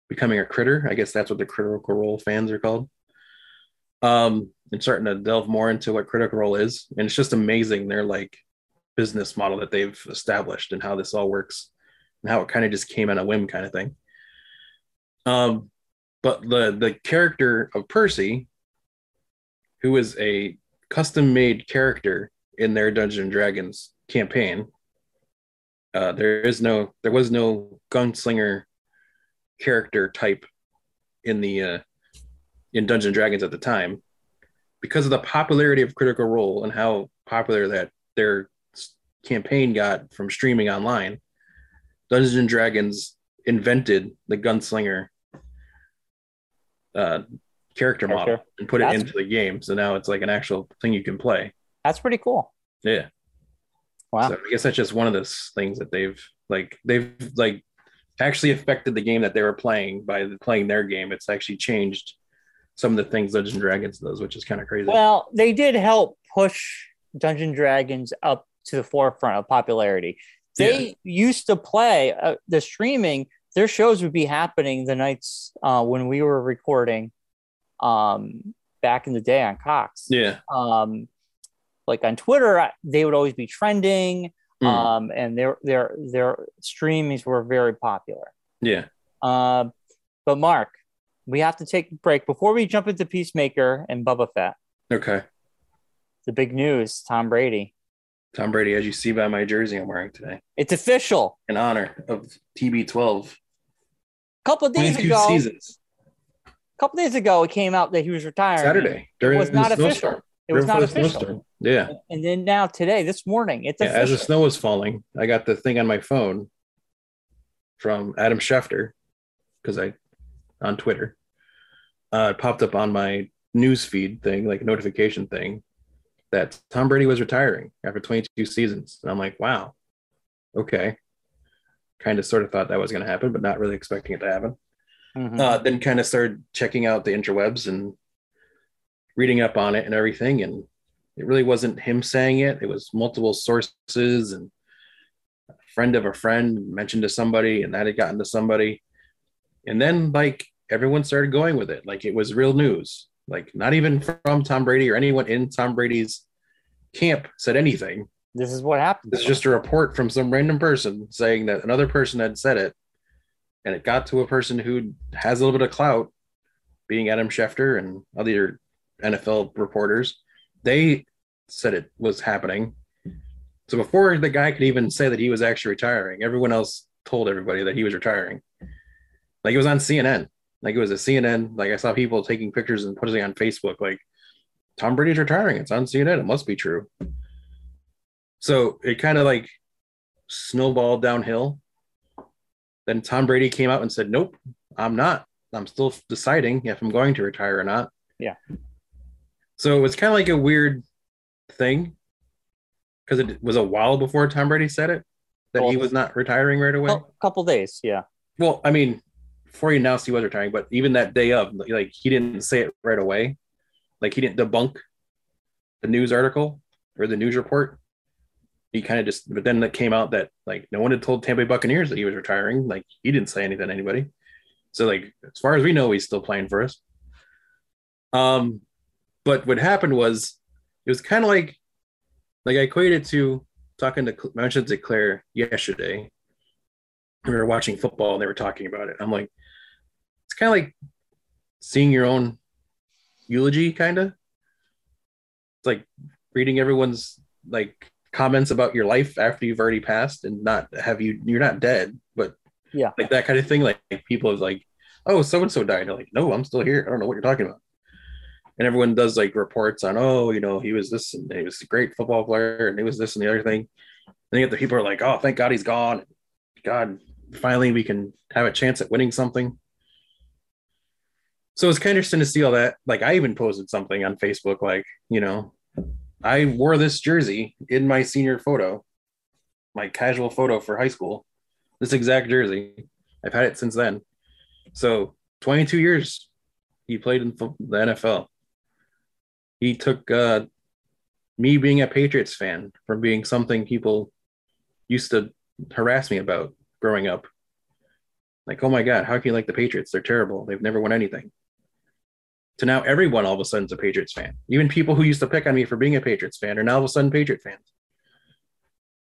becoming a critter. I guess that's what the Critical Role fans are called. I'm starting to delve more into what Critical Role is. And it's just amazing their like business model that they've established and how this all works and how it kind of just came on a whim kind of thing. But the character of Percy, who is a custom-made character in their Dungeons and Dragons campaign, there was no gunslinger character type in the in Dungeons and Dragons at the time, because of the popularity of Critical Role and how popular that their campaign got from streaming online. Dungeons and Dragons invented the gunslinger character model and put it into the game, so now it's like an actual thing you can play. That's pretty cool. Yeah. Wow. So I guess that's just one of those things that they've actually affected the game that they were playing by playing their game. It's actually changed some of the things Dungeons and Dragons does, which is kind of crazy. Well, they did help push Dungeons and Dragons up to the forefront of popularity. They used to play the streaming. Their shows would be happening the nights when we were recording back in the day on Cox. Yeah. Like on Twitter, they would always be trending. And their streamings were very popular. Yeah. But Mark, we have to take a break before we jump into Peacemaker and Boba Fett. Okay. The big news: Tom Brady. Tom Brady, as you see by my jersey I'm wearing today. It's official. In honor of TB12. A couple days ago, it came out that he was retiring. Saturday during the snowstorm. It was not official. Yeah. And then now today, this morning, it's official. As the snow was falling, I got the thing on my phone from Adam Schefter, because on Twitter, it popped up on my newsfeed thing, like notification thing, that Tom Brady was retiring after 22 seasons. And I'm like, wow, okay. Kind of sort of thought that was going to happen, but not really expecting it to happen. Mm-hmm. Then kind of started checking out the interwebs and reading up on it and everything, and it really wasn't him saying it. It was multiple sources, and a friend of a friend mentioned to somebody, and that had gotten to somebody, and then like everyone started going with it like it was real news. Like not even from Tom Brady or anyone in Tom Brady's camp said anything. This is what happened. It's just a report from some random person saying that another person had said it, and it got to a person who has a little bit of clout, being Adam Schefter and other NFL reporters. They said it was happening. So before the guy could even say that he was actually retiring, everyone else told everybody that he was retiring. Like it was on CNN. Like it was a CNN. Like I saw people taking pictures and putting it on Facebook. Like Tom Brady's retiring. It's on CNN. It must be true. So it kind of like snowballed downhill. Then Tom Brady came out and said, nope, I'm not. I'm still deciding if I'm going to retire or not. Yeah. So it was kind of like a weird thing, because it was a while before Tom Brady said it that he was not retiring right away. A couple days, yeah. Well, I mean, before he announced he was retiring, but even that day of, like he didn't say it right away. Like he didn't debunk the news article or the news report. He kind of just, but then it came out that like no one had told Tampa Bay Buccaneers that he was retiring. Like he didn't say anything to anybody. So like, as far as we know, he's still playing for us. But what happened was, it was kind of like I equated to I mentioned to Claire yesterday. We were watching football and they were talking about it. I'm like, it's kind of like seeing your own eulogy, kind of. It's like reading everyone's like comments about your life after you've already passed and you're not dead, but yeah, like that kind of thing. Like people is like, oh, so and so died. They're like, no, I'm still here. I don't know what you're talking about. and everyone does like reports on, oh, you know, he was this and he was a great football player and he was this and the other thing. And you get the people are like, oh, thank God he's gone. God, finally we can have a chance at winning something. So it's kind of interesting to see all that. Like, I even posted something on Facebook, like, you know, I wore this jersey in my senior photo, my casual photo for high school, this exact jersey. I've had it since then. So 22 years he played in the NFL. He took me being a Patriots fan from being something people used to harass me about growing up. Like, oh my God, how can you like the Patriots? They're terrible. They've never won anything. So now everyone all of a sudden is a Patriots fan. Even people who used to pick on me for being a Patriots fan are now all of a sudden Patriot fans.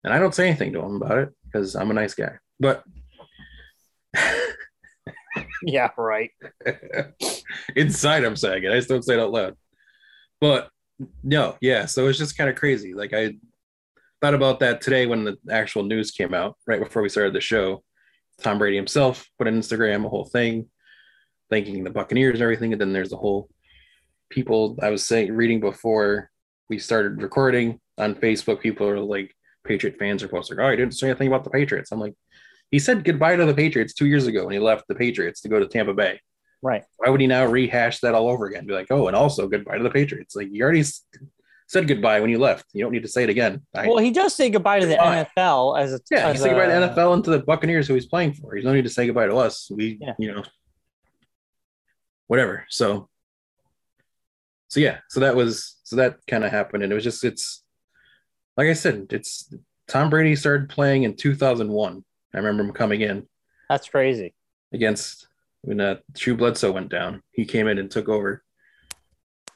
And I don't say anything to them about it because I'm a nice guy. But yeah, right. Inside I'm saying it. I just don't say it out loud. But no, yeah. So it's just kind of crazy. Like, I thought about that today when the actual news came out, right before we started the show. Tom Brady himself put on Instagram a whole thing, thanking the Buccaneers and everything. And then there's the whole people I was saying, reading before we started recording on Facebook, people are like, Patriot fans are posting, oh, he didn't say anything about the Patriots. I'm like, he said goodbye to the Patriots 2 years ago when he left the Patriots to go to Tampa Bay. Right. Why would he now rehash that all over again? And be like, oh, and also goodbye to the Patriots. Like, you already said goodbye when you left. You don't need to say it again. Well, he does say goodbye to the NFL as a he said goodbye to the NFL and to the Buccaneers who he's playing for. He's no need to say goodbye to us. You know, whatever. So yeah. So that kind of happened, and it was just like I said, it's Tom Brady started playing in 2001. I remember him coming in. That's crazy. Against when Drew Bledsoe went down, he came in and took over,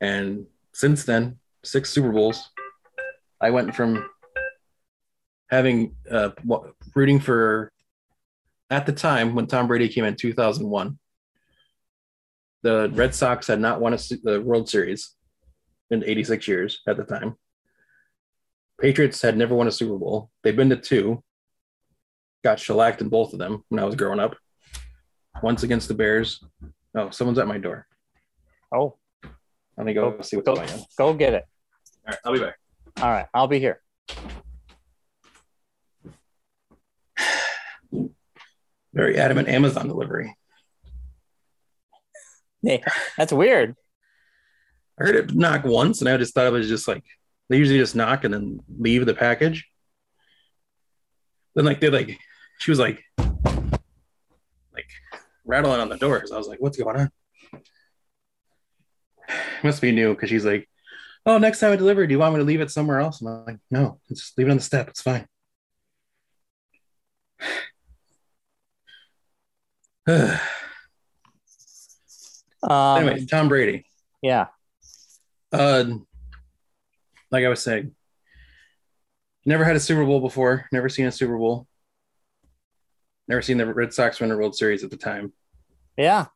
and since then. 6 Super Bowls. I went from having rooting for, at the time when Tom Brady came in 2001, the Red Sox had not won the World Series in 86 years at the time. Patriots had never won a Super Bowl. They'd been to 2, got shellacked in both of them when I was growing up. Once against the Bears. Oh, someone's at my door. Oh. Let me go see what's going on. Go get it. All right, I'll be back. All right, I'll be here. Very adamant Amazon delivery. Yeah, that's weird. I heard it knock once, and I just thought it was just like, they usually just knock and then leave the package. Then she was like rattling on the doors. I was like, what's going on? Must be new, because she's like, oh, next time I deliver, do you want me to leave it somewhere else? And I'm like, no, just leave it on the step. It's fine. Anyway, Tom Brady. Yeah. Like I was saying, never had a Super Bowl before. Never seen a Super Bowl. Never seen the Red Sox win the World Series at the time. Yeah.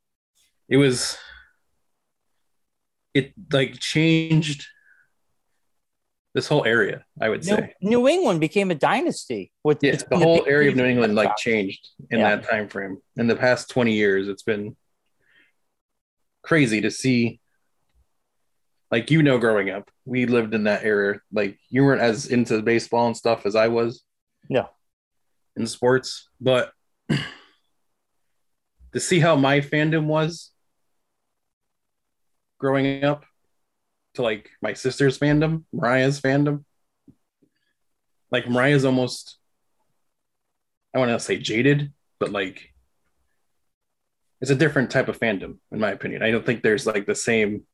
It like changed this whole area, I would say. New England became a dynasty. The whole area of New England like changed in that time frame. In the past 20 years, it's been crazy to see. Like, you know, growing up, we lived in that era. Like, you weren't as into baseball and stuff as I was. Yeah. In sports, but to see how my fandom was growing up to like my sister's fandom, Mariah's fandom. Like, Mariah's almost, I want to say jaded, but like, it's a different type of fandom, in my opinion. I don't think there's like the same,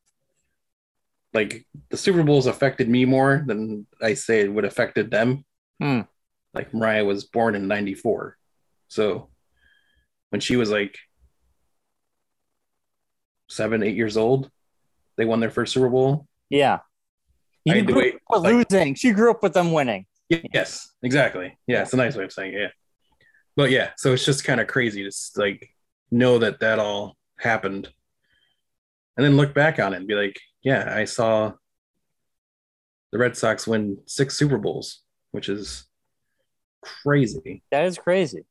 like, the Super Bowl's affected me more than I say it would affected them. Like, Mariah was born in 94. So when she was like 7-8 years old, they won their first Super Bowl. Yeah. You grew up with losing. She grew up with them winning. Yes, exactly. Yeah, it's a nice way of saying it. Yeah. But yeah, so it's just kind of crazy to like know that all happened and then look back on it and be like, yeah, I saw the Red Sox win 6 Super Bowls, which is crazy. That is crazy.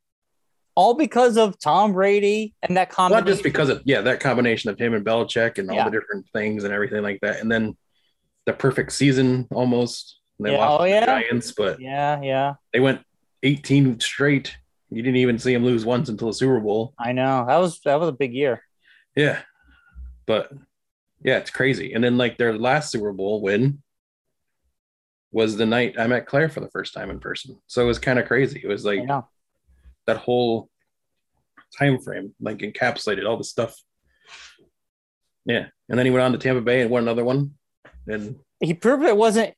all because of Tom Brady and that combination. Not just because of, that combination of him and Belichick and all the different things and everything like that. And then the perfect season almost. And they lost the Giants, but they went 18 straight. You didn't even see him lose once until the Super Bowl. I know. That was a big year. Yeah. But it's crazy. And then like their last Super Bowl win was the night I met Claire for the first time in person. So it was kind of crazy. It was like that whole time frame like encapsulated all the stuff. Yeah. And then he went on to Tampa Bay and won another one. And he proved it wasn't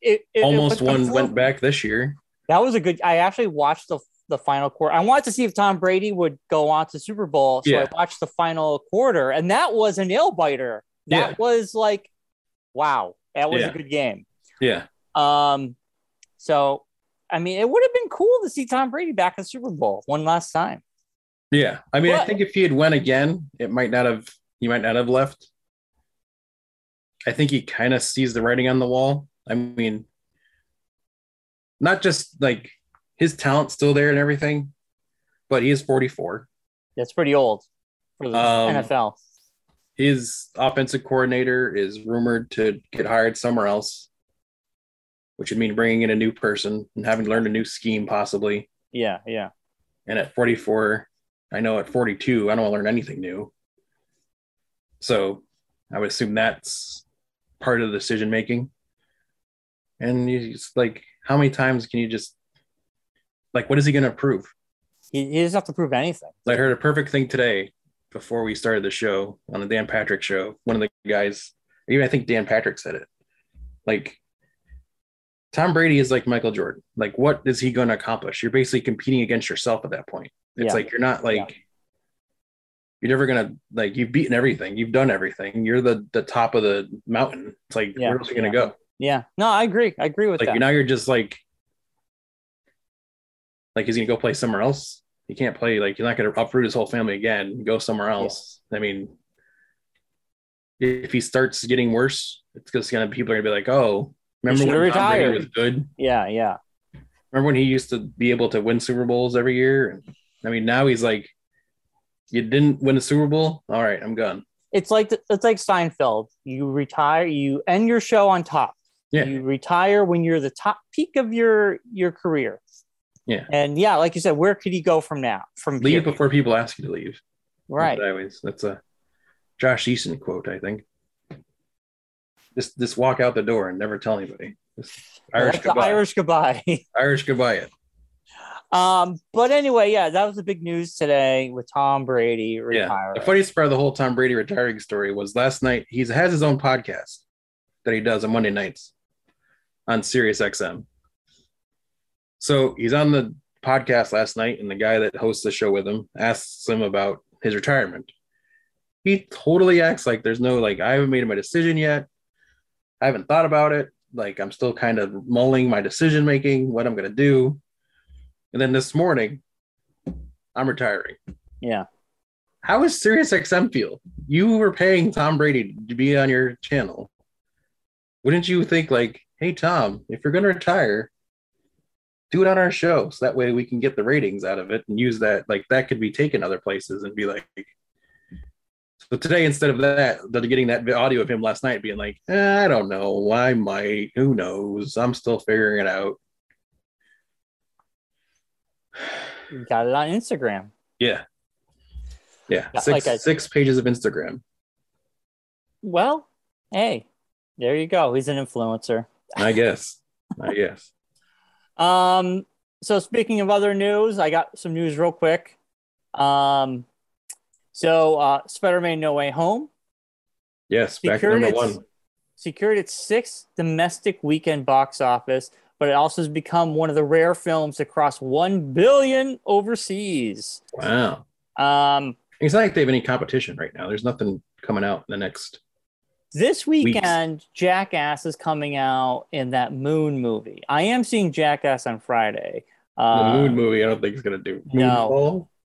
went back this year. That was a good. I actually watched the final quarter. I wanted to see if Tom Brady would go on to Super Bowl. So I watched the final quarter, and that was a nail biter. That was like, wow, that was a good game. Yeah. So, I mean, it would have been cool to see Tom Brady back in the Super Bowl one last time. Yeah. I mean, I think if he had won again, he might not have left. I think he kind of sees the writing on the wall. I mean, not just like, his talent's still there and everything, but he is 44. That's pretty old for the NFL. His offensive coordinator is rumored to get hired somewhere else, which would mean bringing in a new person and having to learn a new scheme possibly. Yeah, yeah. And at 44, I know at 42, I don't want to learn anything new. So I would assume that's part of the decision-making. And it's like, how many times can you just like, what is he going to prove? He doesn't have to prove anything. I heard a perfect thing today before we started the show on the Dan Patrick show. One of the guys, even I think Dan Patrick said it. Like, Tom Brady is like Michael Jordan. Like, what is he going to accomplish? You're basically competing against yourself at that point. It's like, you're not like, you're never going to, like, you've beaten everything. You've done everything. You're the top of the mountain. It's like, where else are you going to go? Yeah. No, I agree. I agree with like, that. Like, now you're just like, he's going to go play somewhere else. He can't play, like, you're not going to uproot his whole family again and go somewhere else. Yeah. I mean, if he starts getting worse, it's just going to, people are going to be like, oh, remember when Tom Brady was good? Yeah, yeah. Remember when he used to be able to win Super Bowls every year? And, I mean, now he's like, you didn't win a Super Bowl? All right, I'm gone. It's like Seinfeld. You retire, you end your show on top. Yeah. You retire when you're the top peak of your career. Yeah. And like you said, where could he go from now? Leave before people ask you to leave. Right. That's a Josh Eason quote, I think. Just walk out the door and never tell anybody. Irish goodbye. Irish goodbye it. But anyway, that was the big news today with Tom Brady retiring. Yeah. The funniest part of the whole Tom Brady retiring story was last night. He has his own podcast that he does on Monday nights on Sirius XM. So he's on the podcast last night, and the guy that hosts the show with him asks him about his retirement. He totally acts like there's no, like, I haven't made my decision yet. I haven't thought about it. Like, I'm still kind of mulling my decision-making, what I'm going to do. And then this morning, I'm retiring. Yeah. How is SiriusXM feel? You were paying Tom Brady to be on your channel. Wouldn't you think, like, hey, Tom, if you're going to retire, do it on our show so that way we can get the ratings out of it and use that. Like, that could be taken other places and be like, so today, instead of that, they're getting that audio of him last night being like, I don't know. I might, who knows? I'm still figuring it out. You got it on Instagram. Yeah. Yeah. Six pages of Instagram. Well, hey, there you go. He's an influencer. I guess. So speaking of other news, I got some news real quick. So Spider-Man No Way Home. Yes, secured back to number one. Secured its sixth domestic weekend box office, but it also has become one of the rare films to cross 1 billion overseas. Wow. It's not like they have any competition right now. There's nothing coming out in the next... This weekend, weeks. Jackass is coming out in that Moon movie. I am seeing Jackass on Friday. The Moon movie, I don't think it's going to do.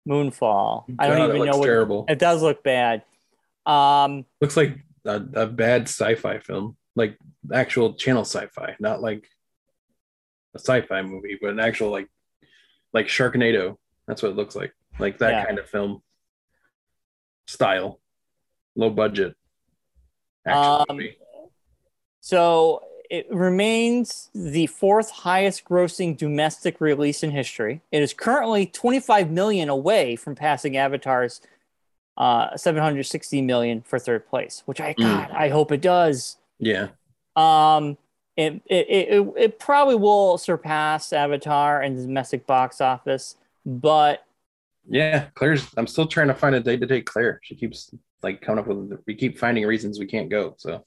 Moonfall. God, I don't even know what. Terrible. It does look bad. Looks like a bad sci-fi film, like actual channel sci-fi, not like a sci-fi movie, but an actual like Sharknado. That's what it looks like. like that kind of film style, low budget action movie. So it remains the fourth highest grossing domestic release in history. It is currently 25 million away from passing Avatar's 760 million for third place, which God, I hope it does. Yeah. It probably will surpass Avatar in the domestic box office, but yeah, Claire's, I'm still trying to find a day to date Claire. She keeps like coming up with, we keep finding reasons we can't go. So,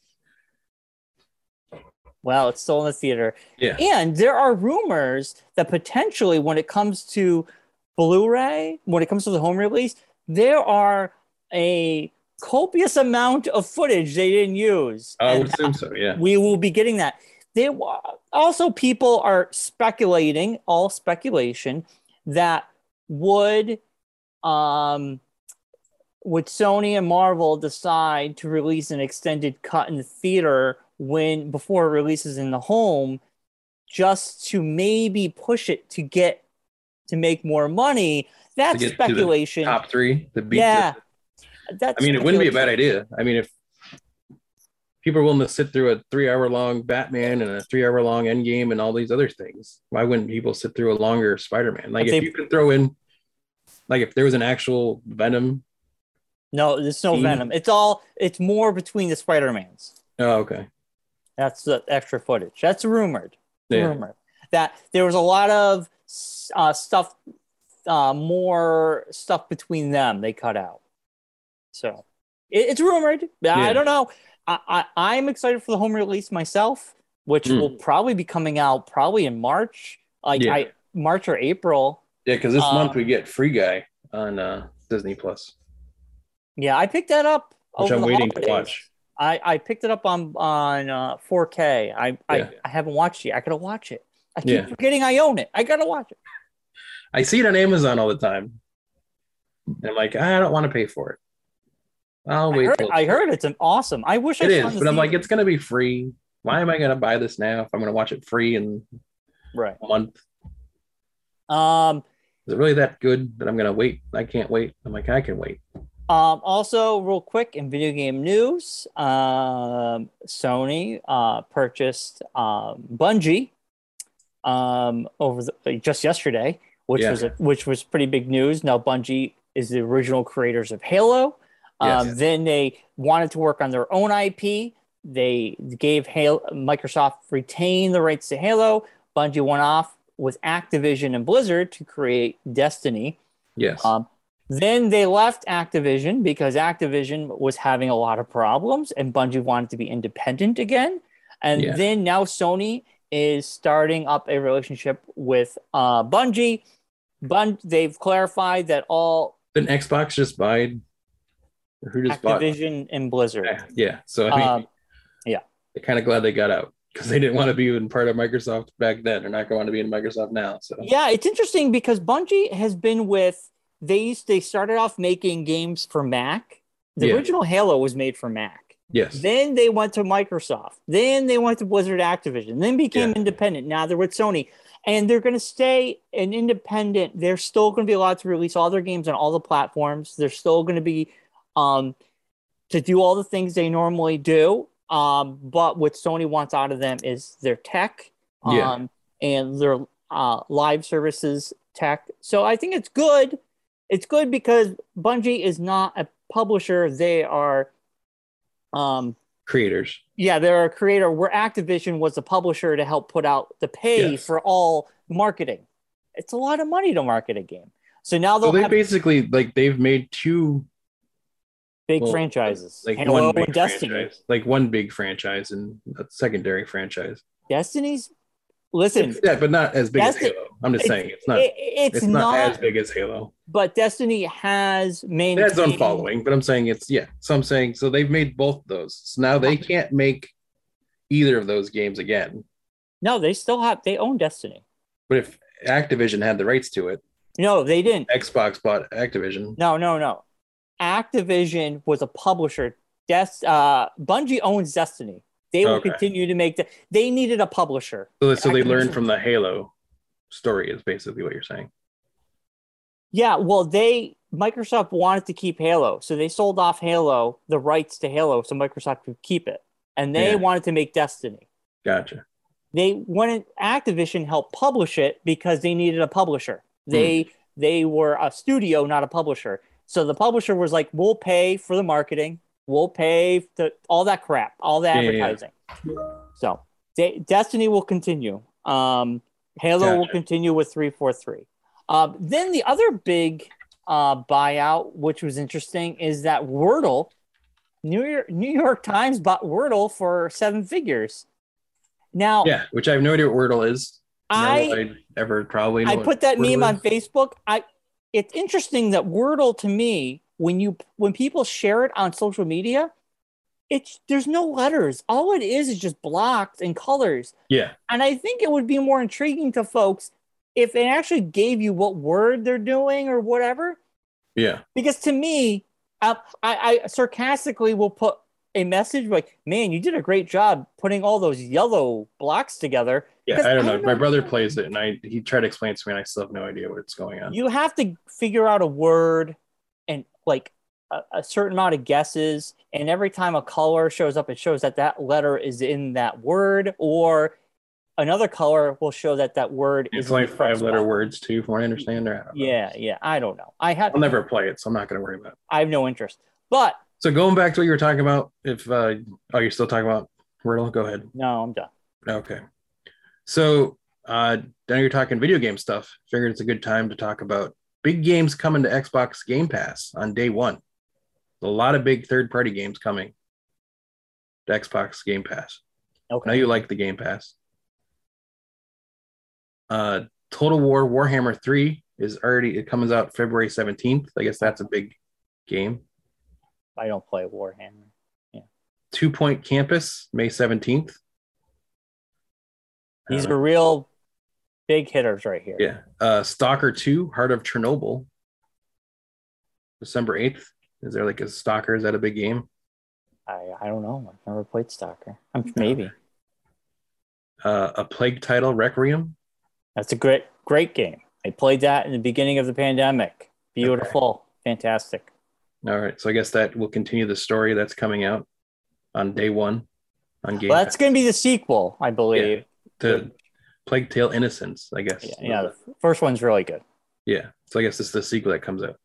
well, it's still in the theater. Yeah. And there are rumors that potentially when it comes to Blu-ray, when it comes to the home release, there are a copious amount of footage they didn't use. I would assume so, yeah. We will be getting that. There also, people are speculating, all speculation, that would Sony and Marvel decide to release an extended cut in the theater before it releases in the home, just to maybe push it to make more money. That's speculation. To the top three, the beat. Yeah, I mean, it wouldn't be a bad idea. I mean, if people are willing to sit through a 3-hour-long Batman and a 3-hour-long Endgame and all these other things, why wouldn't people sit through a longer Spider-Man? Like, if you could throw in, like, if there was an actual Venom. No, there's no Venom. It's more between the Spider-Mans. Oh, okay. That's the extra footage. That's rumored. Yeah. Rumored that there was a lot of stuff. More stuff between them they cut out. So it's rumored. Yeah. I don't know. I'm excited for the home release myself, which will probably be coming out in March, March or April. Yeah, because this month we get Free Guy on Disney Plus. Yeah, I picked that up. Which I'm waiting to watch. I picked it up on 4K. I haven't watched it. I gotta watch it. I keep forgetting I own it. I gotta watch it. I see it on Amazon all the time. And I'm like, I don't want to pay for it. I'll wait. I heard it's an awesome. I wish it is, but I'm like, it's going to be free. Why am I going to buy this now if I'm going to watch it free in a month? Is it really that good that I'm going to wait? I can't wait. I'm like, I can wait. Also, real quick, in video game news, Sony purchased Bungie just yesterday, which was pretty big news. Now Bungie is the original creators of Halo. Then they wanted to work on their own IP. They gave Microsoft retained the rights to Halo. Bungie went off with Activision and Blizzard to create Destiny. Yes. Then they left Activision because Activision was having a lot of problems, and Bungie wanted to be independent again. And then now Sony is starting up a relationship with Bungie. They've clarified that all. Didn't Xbox just buy? Who just bought Activision and Blizzard? Yeah. So I mean, they're kind of glad they got out because they didn't want to be even part of Microsoft back then. They're not going to be in Microsoft now. So yeah, it's interesting because Bungie has been with. They started off making games for Mac. The original Halo was made for Mac. Yes. Then they went to Microsoft. Then they went to Blizzard Activision. Then became independent. Now they're with Sony. And they're going to stay an independent. They're still going to be allowed to release all their games on all the platforms. They're still going to be to do all the things they normally do. But what Sony wants out of them is their tech and their live services tech. So I think it's good. It's good because Bungie is not a publisher. They are... creators. Yeah, they're a creator where Activision was a publisher to help put out the pay for all marketing. It's a lot of money to market a game. So now they'll basically like they've made two big franchises. Like Halo and Destiny. Franchise. Like one big franchise and a secondary franchise. Destiny's but not as big as Halo. I'm just saying it's not as big as Halo. But Destiny has maintained. That's unfollowing, but I'm saying it's So I'm saying so they've made both those. So now they can't make either of those games again. No, they own Destiny. But if Activision had the rights to it, no, they didn't. Xbox bought Activision. No. Activision was a publisher. Bungie owns Destiny. They will continue to make that. They needed a publisher. So they learned from the Halo story is basically what you're saying. Yeah, well, Microsoft wanted to keep Halo, so they sold off Halo, the rights to Halo, so Microsoft could keep it. And they wanted to make Destiny. Gotcha. They wanted Activision help publish it because they needed a publisher. They were a studio, not a publisher. So the publisher was like, we'll pay for the marketing. We'll pay all that crap, all the advertising. Yeah. So Destiny will continue. Halo will continue with 343. Then the other big buyout, which was interesting, is that Wordle, New York Times bought Wordle for $7 figures. Now, which I have no idea what Wordle is. I put that meme on Facebook. It's interesting that Wordle, to me, when people share it on social media, there's no letters. All it is just blocks and colors. Yeah. And I think it would be more intriguing to folks if it actually gave you what word they're doing or whatever. Yeah. Because to me, I sarcastically will put a message like, man, you did a great job putting all those yellow blocks together. Yeah, I don't know. My brother plays it, and he tried to explain it to me, and I still have no idea what's going on. You have to figure out a word and like a certain amount of guesses, and every time a color shows up, it shows that letter is in that word, or another color will show that word is like five-letter words, too, from what I understand. I don't know. I'll never play it, so I'm not going to worry about it. I have no interest. But so going back to what you were talking about, you're still talking about Wordle? Go ahead. No, I'm done. Okay. So now you're talking video game stuff. Figured it's a good time to talk about big games coming to Xbox Game Pass on day one. A lot of big third-party games coming to Xbox Game Pass. Okay. Now you like the Game Pass. Total War Warhammer 3 it comes out February 17th. I guess that's a big game. I don't play Warhammer. Yeah. 2 Point Campus, May 17th. These are real big hitters right here. Yeah. Stalker 2, Heart of Chernobyl, December 8th. Is there like a Stalker? Is that a big game? I don't know. I've never played Stalker. Maybe. A Plague title, Requiem. That's a great game. I played that in the beginning of the pandemic. Beautiful. Okay. Fantastic. All right. So I guess that will continue the story that's coming out on day one on Game Pass. That's going to be the sequel, I believe. Yeah. To Plague Tale Innocence, I guess. Yeah, the first one's really good. Yeah, so I guess it's the sequel that comes out.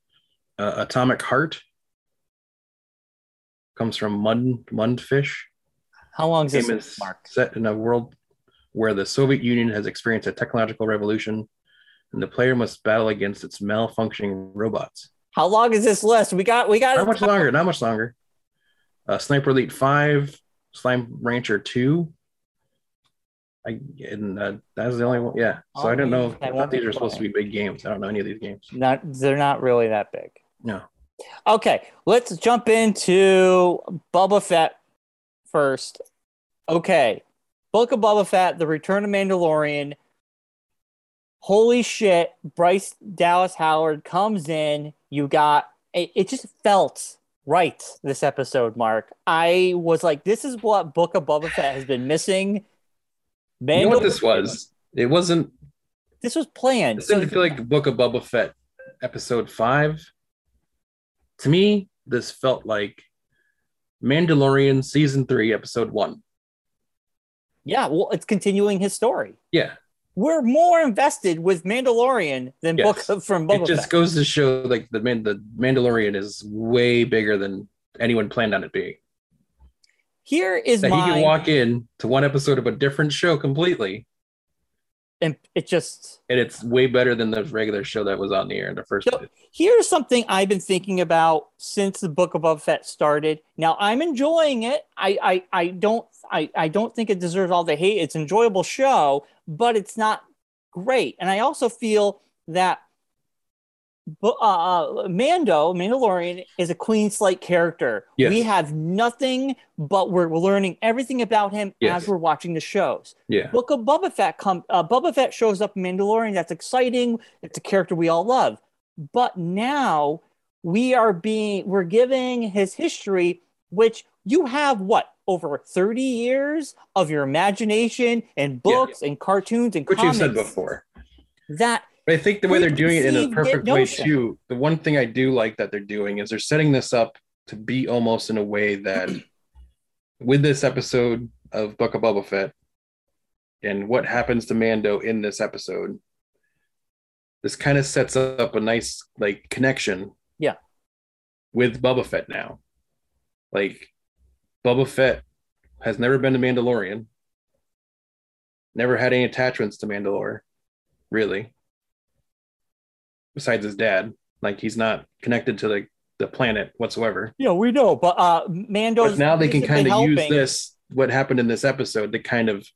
Atomic Heart comes from Mundfish. How long is this, Mark? Set in a world where the Soviet Union has experienced a technological revolution, and the player must battle against its malfunctioning robots. How long is this list? We got. Not much longer. Sniper Elite 5, Slime Rancher 2. That was the only one. Yeah. So I don't know. I thought these are supposed to be big games. I don't know any of these games. They're not really that big. No. Okay. Let's jump into Boba Fett first. Okay. Book of Boba Fett, The Return of Mandalorian. Holy shit. Bryce Dallas Howard comes in. You got it just felt right this episode, Mark. I was like, this is what Book of Boba Fett has been missing. You know what this was? It wasn't. This was planned. It didn't feel like Book of Boba Fett episode 5. To me, this felt like Mandalorian season 3, episode 1. Yeah, well, it's continuing his story. Yeah. We're more invested with Mandalorian than from Boba Fett. It just goes to show like the Mandalorian is way bigger than anyone planned on it being. Here is he can walk in to one episode of a different show completely, and it's way better than the regular show that was on the air in the first place. Here's something I've been thinking about since the Book of Boba Fett started. Now I'm enjoying it. I don't think it deserves all the hate. It's an enjoyable show, but it's not great. And I also feel that Mandalorian is a clean slate character. Yes. We have nothing, but we're learning everything about him as we're watching the shows. Yeah. Book of Boba Fett Boba Fett shows up in Mandalorian. That's exciting. It's a character we all love. But now we're giving his history, which you have over 30 years of your imagination and books and cartoons and comics. Which you've said before. That But I think the way they're doing it in a perfect way too, the one thing I do like that they're doing is they're setting this up to be almost in a way that with this episode of Book of Boba Fett and what happens to Mando in this episode, this kind of sets up a nice like connection with Boba Fett now. Like Boba Fett has never been a Mandalorian, never had any attachments to Mandalore, really. Besides his dad, like he's not connected to the planet whatsoever. Yeah, we know, but Mando. But now they can kind of use this, what happened in this episode, to kind of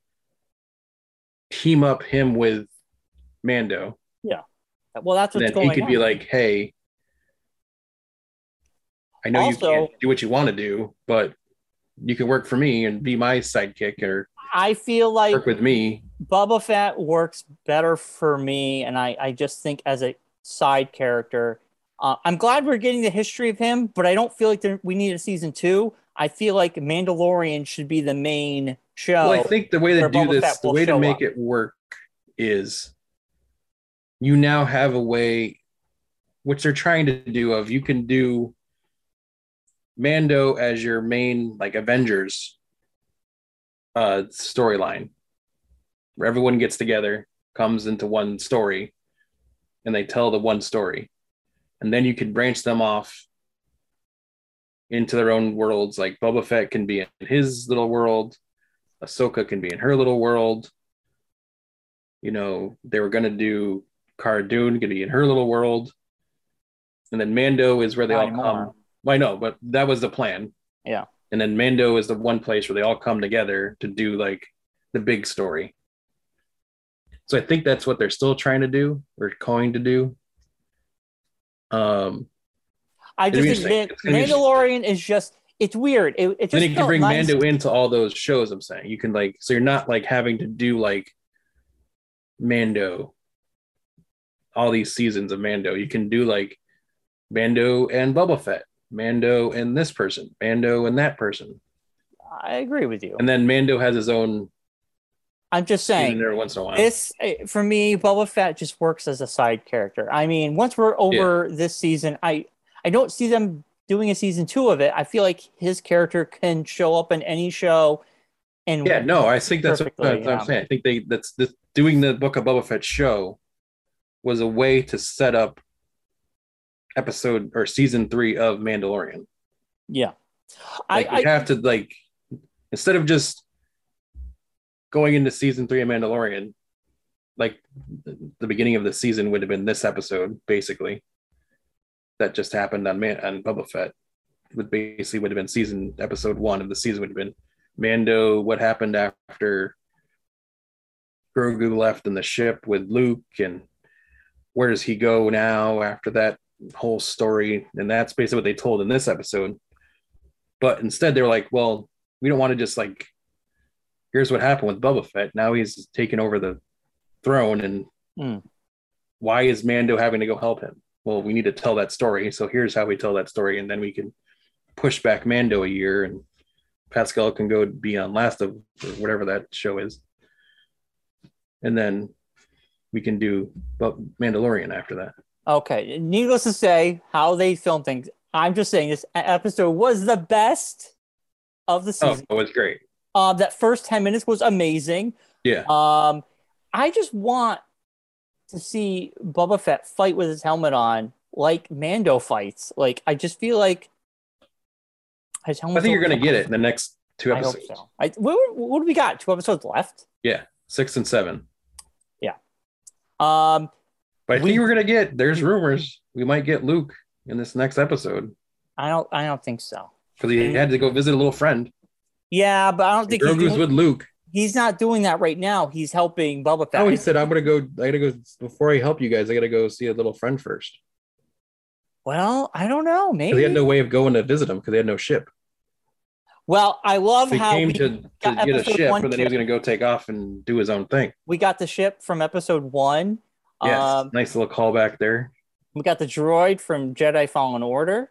team up him with Mando. Yeah, well, that's what's going on. He could be like, hey, I know you can't do what you want to do, but you can work for me and be my sidekick, or I feel like work with me. Boba Fett works better for me, and I just think as a side character, I'm glad we're getting the history of him, but I don't feel like we need a season two. I feel like Mandalorian should be the main show. Well, I think the way they do this, the way to make it work is you now have a way, which they're trying to do, of you can do Mando as your main like Avengers storyline, where everyone gets together, comes into one story, and they tell the one story, and then you can branch them off into their own worlds. Like Boba Fett can be in his little world, Ahsoka can be in her little world. You know, they were going to do Cara Dune going to be in her little world, and then Mando is where they all come. I know, but that was the plan. Yeah. And then Mando is the one place where they all come together to do like the big story. So I think that's what they're still trying to do or going to do. I just think Mandalorian is just, it's weird. It just then you can bring Mando into all those shows, I'm saying. You can like, so you're not like having to do like Mando, all these seasons of Mando. You can do like Mando and Boba Fett, Mando and this person, Mando and that person. I agree with you. And then Mando has his own. I'm just saying, there once in a while. This for me, Boba Fett just works as a side character. I mean, once we're over this season, I don't see them doing a season two of it. I feel like his character can show up in any show. And yeah, no, I think that's what I'm saying. I think that's doing the Book of Boba Fett show was a way to set up episode or season 3 of Mandalorian. Yeah. Like I have to like, instead of just going into season 3 of Mandalorian, like the beginning of the season would have been this episode, basically. That just happened on Boba Fett. Would basically would have been episode 1 of the season would have been Mando, what happened after Grogu left in the ship with Luke, and where does he go now after that whole story, and that's basically what they told in this episode. But instead they were like, well, we don't want to just like, here's what happened with Boba Fett, now he's taken over the throne, and why is Mando having to go help him? Well, we need to tell that story, so here's how we tell that story, and then we can push back Mando a year and Pascal can go be on Last of whatever that show is, and then we can do Mandalorian after that. Okay, needless to say, how they film things. I'm just saying this episode was the best of the season. Oh, it was great. That first 10 minutes was amazing. Yeah. I just want to see Boba Fett fight with his helmet on like Mando fights. Like, I just feel like his helmet. I think you're going to get it in the next 2 episodes. I hope so. What do we got? 2 episodes left? Yeah, 6 and 7. Yeah. But I think we're gonna get. There's rumors we might get Luke in this next episode. I don't think so. Because he had to go visit a little friend. Yeah, but I don't think Grogu's with Luke. He's not doing that right now. He's helping Boba Fett. Oh, he said, "I gotta go before I help you guys. I gotta go see a little friend first." Well, I don't know. Maybe he had no way of going to visit him because they had no ship. Well, I love how he came to get a ship, and then he was gonna go take off and do his own thing. We got the ship from episode 1. Yes, nice little callback there. We got the droid from Jedi Fallen Order,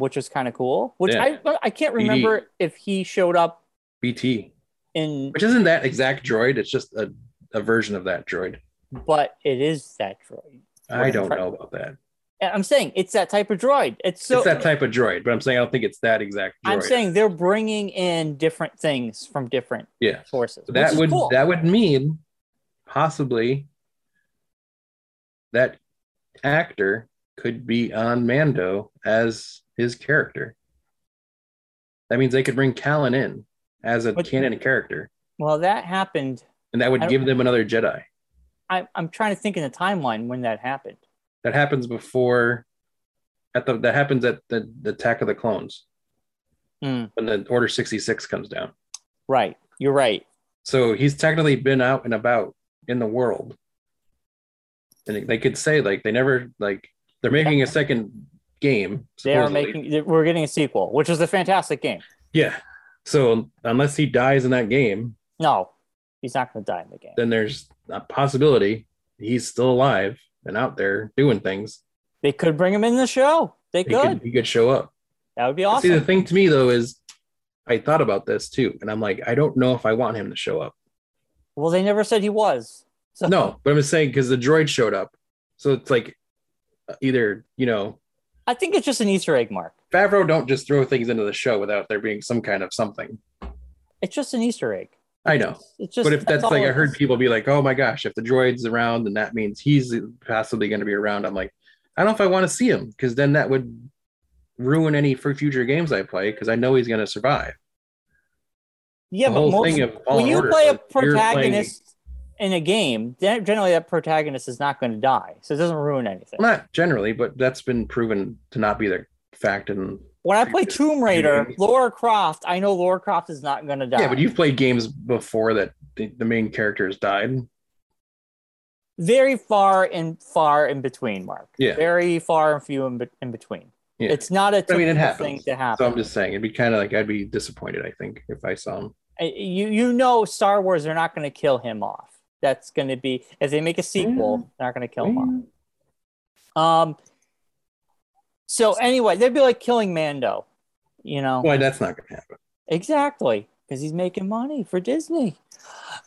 which is kind of cool. Which I can't remember if he showed up. BT. Which isn't that exact droid. It's just a version of that droid. but it is that droid. I don't know about that. I'm saying it's that type of droid. It's that type of droid, but I'm saying I don't think it's that exact droid. I'm saying they're bringing in different things from different sources. That would mean possibly that actor could be on Mando as his character. That means they could bring Callan in as a canon character. Well, that happened. And that would give them another Jedi. I'm trying to think in the timeline when that happened. That happens at the Attack of the Clones. When the Order 66 comes down. Right. You're right. So he's technically been out and about in the world. And they could say they're making a second game. We're getting a sequel, which is a fantastic game. Yeah. So unless he dies in that game. No, he's not going to die in the game. Then there's a possibility he's still alive and out there doing things. They could bring him in the show. He could show up. That would be awesome. See, the thing to me though is I thought about this too. And I'm like, I don't know if I want him to show up. Well, they never said he was. So. No, but I'm just saying because the droid showed up. So it's like either, I think it's just an Easter egg, Mark. Favreau don't just throw things into the show without there being some kind of something. It's just an Easter egg. I know. It's just, but if that's like I heard people be like, oh my gosh, if the droid's around, then that means he's possibly going to be around. I'm like, I don't know if I want to see him because then that would ruin any for future games I play because I know he's going to survive. Yeah, when you play a protagonist in a game, generally that protagonist is not going to die. So it doesn't ruin anything. Not generally, but that's been proven to not be the fact. And when I play Tomb Raider, Lara Croft, I know Lara Croft is not going to die. Yeah, but you've played games before that the main characters died. Very far in between, Mark. Yeah. Very far and few in between. Yeah. It's not a typical thing to happen. So I'm just saying, it'd be kind of like I'd be disappointed, I think, if I saw him. Star Wars, they're not going to kill him off. That's going to be, as they make a sequel, they're not going to kill him off. So anyway, they'd be like killing Mando, Well, that's not going to happen. Exactly, because he's making money for Disney.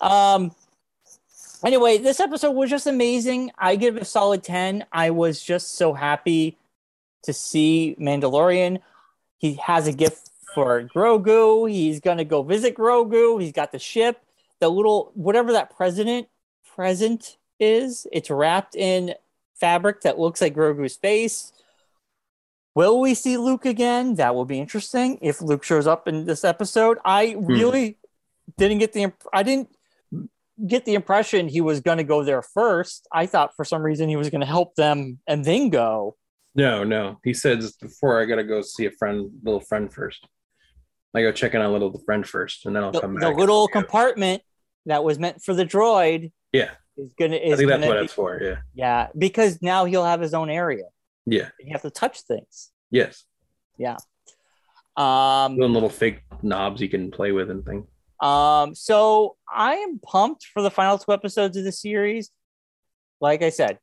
Anyway, this episode was just amazing. I give it a solid 10. I was just so happy to see Mandalorian. He has a gift for Grogu. He's going to go visit Grogu. He's got the ship. The little, whatever that present is, it's wrapped in fabric that looks like Grogu's face. Will we see Luke again? That will be interesting if Luke shows up in this episode. I really didn't get the impression he was going to go there first. I thought for some reason he was going to help them and then go. No. He says before I got to go see a little friend first. I go check in on a little friend first, and then I'll come back. The little compartment that was meant for the droid. Yeah. I think that's what it's for. Yeah. Yeah, because now he'll have his own area. Yeah. You have to touch things. Yes. Yeah. Little fake knobs you can play with and things. So I am pumped for the final two episodes of the series. Like I said,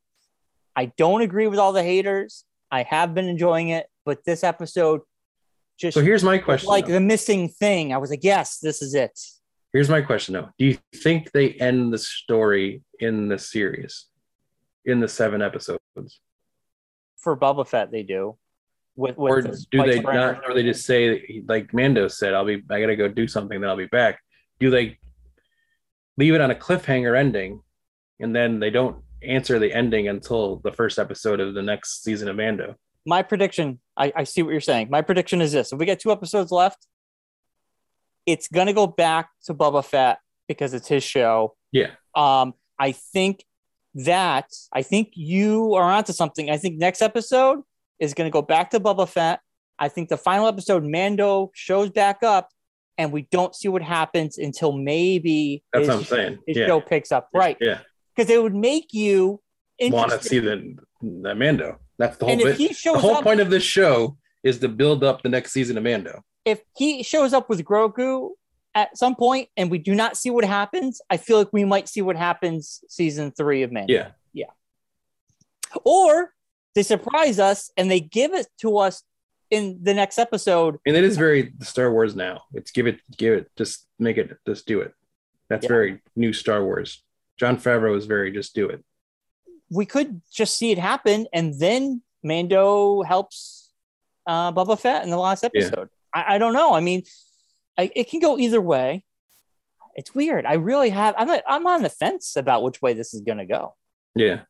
I don't agree with all the haters. I have been enjoying it, but this episode just... So here's my question. Like the missing thing. I was like, yes, this is it. Here's my question, though. Do you think they end the story in the series? In the 7 episodes? For Boba Fett, they do. Or do they not? Or they just say, like Mando said, I gotta go do something, then I'll be back. Do they leave it on a cliffhanger ending, and then they don't answer the ending until the first episode of the next season of Mando? My prediction, I see what you're saying. My prediction is this: if we get 2 episodes left, it's gonna go back to Boba Fett because it's his show. Yeah. I think you are onto something. I think next episode is going to go back to Boba Fett. I think the final episode, Mando shows back up, and we don't see what happens until maybe his show picks up. Right. Yeah. Because they would make you want to see the Mando. That's the whole bit. The whole point of this show is to build up the next season of Mando. If he shows up with Grogu at some point, and we do not see what happens, I feel like we might see what happens season 3 of Mando. Yeah. Yeah. Or they surprise us and they give it to us in the next episode. And it is very Star Wars now. It's give it, just make it, just do it. That's very new Star Wars. Jon Favreau is very just do it. we could just see it happen, and then Mando helps Boba Fett in the last episode. Yeah. I don't know. I mean, it can go either way. It's weird. I really have. I'm on the fence about which way this is going to go. Yeah.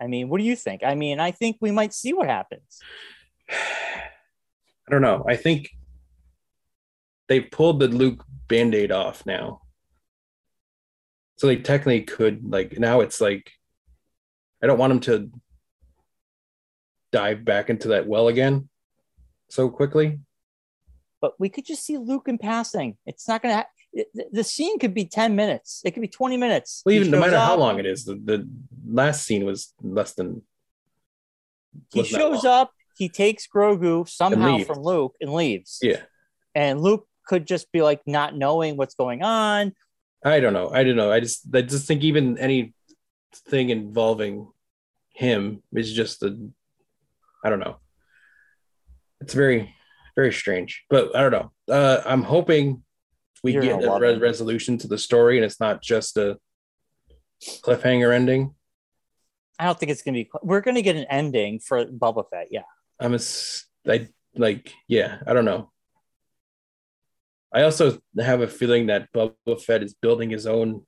I mean, what do you think? I mean, I think we might see what happens. I don't know. I think they've pulled the Luke Band-Aid off now. So they technically could, like, now it's like, I don't want them to dive back into that well again so quickly. But we could just see Luke in passing. It's not going to the scene could be 10 minutes. It could be 20 minutes. Well, even no matter how long it is, the last scene was less than. He shows up. He takes Grogu somehow from Luke and leaves. Yeah. And Luke could just be like not knowing what's going on. I don't know. I just think even anything involving him is just I don't know. It's very, very strange, but I don't know. I'm hoping we get a resolution to the story and it's not just a cliffhanger ending. I don't think it's going to be, we're going to get an ending for Boba Fett. Yeah. I don't know. I also have a feeling that Boba Fett is building his own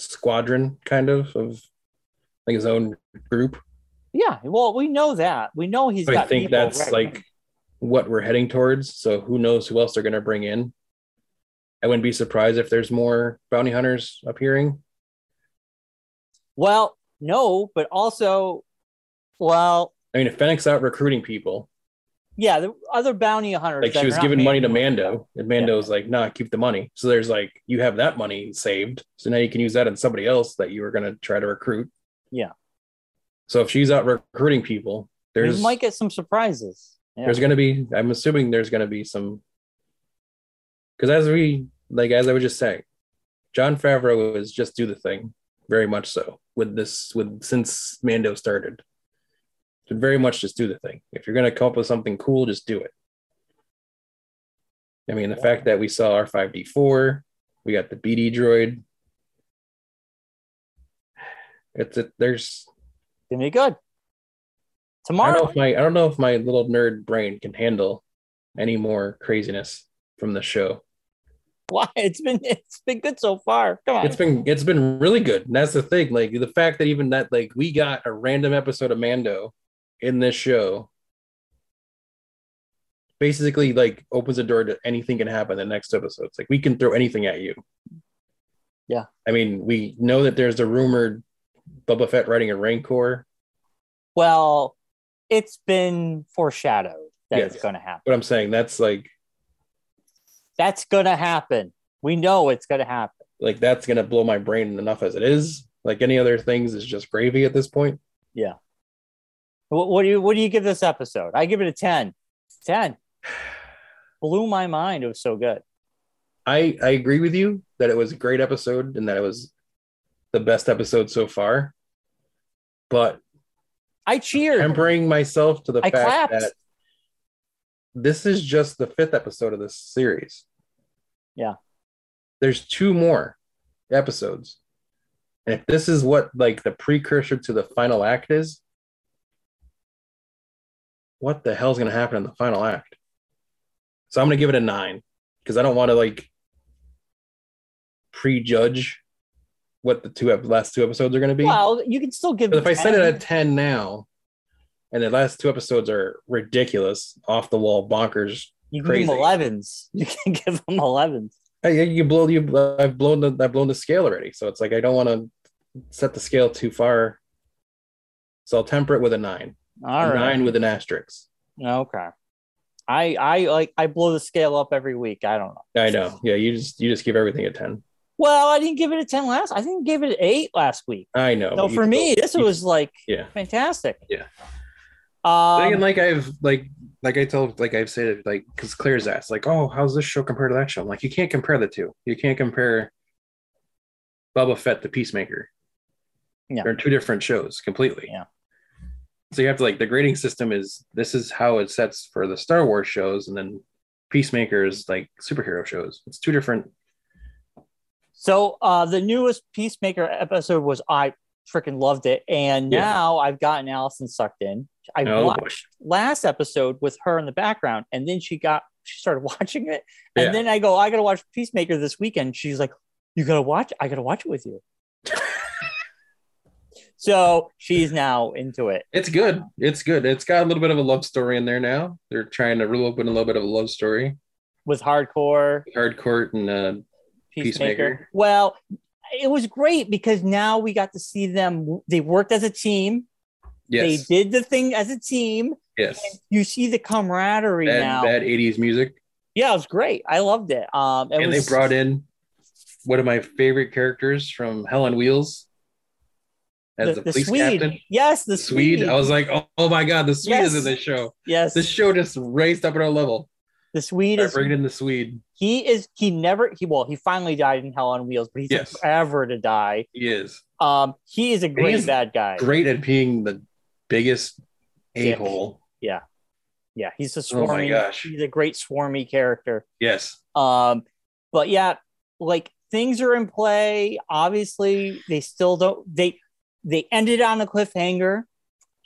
squadron, kind of like his own group. Yeah, well, we know that. We know he's got people. I think that's like what we're heading towards. So who knows who else they're going to bring in? I wouldn't be surprised if there's more bounty hunters appearing. Well, no, but also, I mean, if Fennec's out recruiting people. Yeah, the other bounty hunters. Like she was giving money to Mando, and Mando's like, nah, keep the money. So there's like, you have that money saved. So now you can use that on somebody else that you were going to try to recruit. Yeah. So if she's out recruiting people, you might get some surprises. Yeah. I'm assuming there's going to be some. Because as I was just saying, Jon Favreau was just do the thing very much so since Mando started. Very much just do the thing. If you're going to come up with something cool, just do it. I mean, the fact that we saw R5D4, we got the BD droid. There's going to be good. Tomorrow. I don't know if my little nerd brain can handle any more craziness from the show. Why? It's been good so far. Come on. It's been really good. And that's the thing. Like the fact that even that, like, we got a random episode of Mando in this show basically like opens the door to anything can happen in the next episode. It's like we can throw anything at you. Yeah. I mean, we know that there's a rumored Boba Fett riding a Rancor. Well, it's been foreshadowed that it's going to happen. But I'm saying that's going to happen. We know it's going to happen. Like that's going to blow my brain enough as it is. Like any other things is just gravy at this point. Yeah. What do you give this episode? I give it a 10. 10. Blew my mind. It was so good. I agree with you that it was a great episode and that it was the best episode so far. But I cheered. Tempering myself to the fact that this is just the 5th episode of this series. Yeah. There's 2 more episodes. And if this is what like the precursor to the final act is, what the hell's going to happen in the final act? So I'm going to give it a 9 because I don't want to like prejudge what the last 2 episodes are going to be. Well, you can still give it. If 10. I set it at 10 now, and the last 2 episodes are ridiculous, off the wall, bonkers, you can crazy. Give them 11s. You can give them 11s. I've blown the scale already, so it's like I don't want to set the scale too far. So I'll temper it with a 9. All right. 9 with an asterisk. Okay. I blow the scale up every week. I don't know. I know. Yeah, you just give everything a 10. Well, I didn't give it a 10 last. I think I gave it an 8 last week. I know. So for me, this was like fantastic. Yeah. I've said it because Claire's asked, like, oh, how's this show compared to that show? I'm like, you can't compare the two. You can't compare Boba Fett to Peacemaker. Yeah. They're 2 different shows completely. Yeah. So you have to like the grading system is this is how it sets for the Star Wars shows, and then Peacemaker is like superhero shows. It's 2 different. So the newest Peacemaker episode was I freaking loved it. And now I've gotten Allison sucked in. I watched last episode with her in the background, and then she started watching it. And then I go, I got to watch Peacemaker this weekend. She's like, you got to watch? I got to watch it with you. So she's now into it. It's good. It's good. It's got a little bit of a love story in there now. They're trying to reel open a little bit of a love story. With Hardcore and Peacemaker. Well, it was great because now we got to see them. They worked as a team. Yes. They did the thing as a team. Yes. And you see the camaraderie now. Bad 80s music. Yeah, it was great. I loved it. They brought in one of my favorite characters from Hell on Wheels. As the police Swede. Captain. Yes, the Swede. I was like, oh my God, the Swede is in this show. Yes. This show just raised up at our level. The Swede is bringing in the Swede. He finally died in Hell on Wheels, but he's took forever to die. He is. He is a great bad guy. Great at being the biggest a-hole. Yeah. Yeah. He's a swarmy. Oh my gosh. He's a great swarmy character. Yes. But yeah, like things are in play. Obviously, they still don't They ended on a cliffhanger.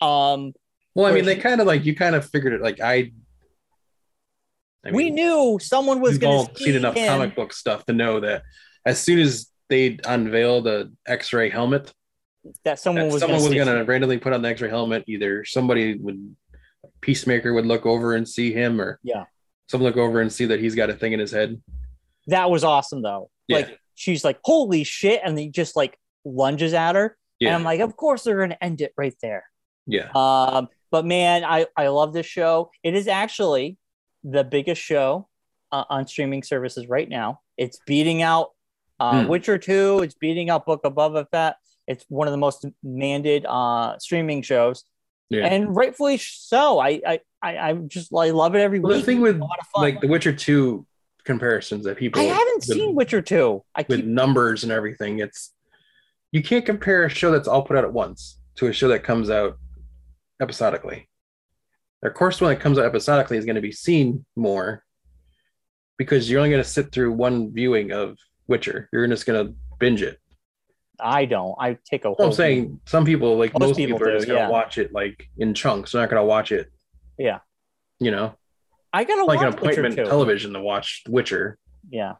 Well, I mean, they kind of like you kind of figured it. Like I mean, we knew someone was going to see enough comic book stuff to know that as soon as they unveil the X-ray helmet, that someone was going to randomly put on the X-ray helmet. Either Peacemaker would look over and see him, or someone look over and see that he's got a thing in his head. That was awesome, though. Yeah. Like she's like, "Holy shit!" and he just like lunges at her. Yeah. And I'm like, of course they're going to end it right there. Yeah. But man, I love this show. It is actually the biggest show on streaming services right now. It's beating out Witcher 2. It's beating out Book of Boba Fett. It's one of the most demanded streaming shows. Yeah. And rightfully so. I love it every week. The thing with like the Witcher 2 comparisons that people... I haven't seen Witcher 2. Numbers and everything, it's... You can't compare a show that's all put out at once to a show that comes out episodically. Of course, when it comes out episodically is going to be seen more because you're only going to sit through one viewing of Witcher. You're just going to binge it. I don't. I take a whole... I'm saying some people, like most people are just going to watch it like in chunks. They're not going to watch it. Yeah. You know? I got to watch Witcher. Like an appointment television to watch Witcher. Yeah.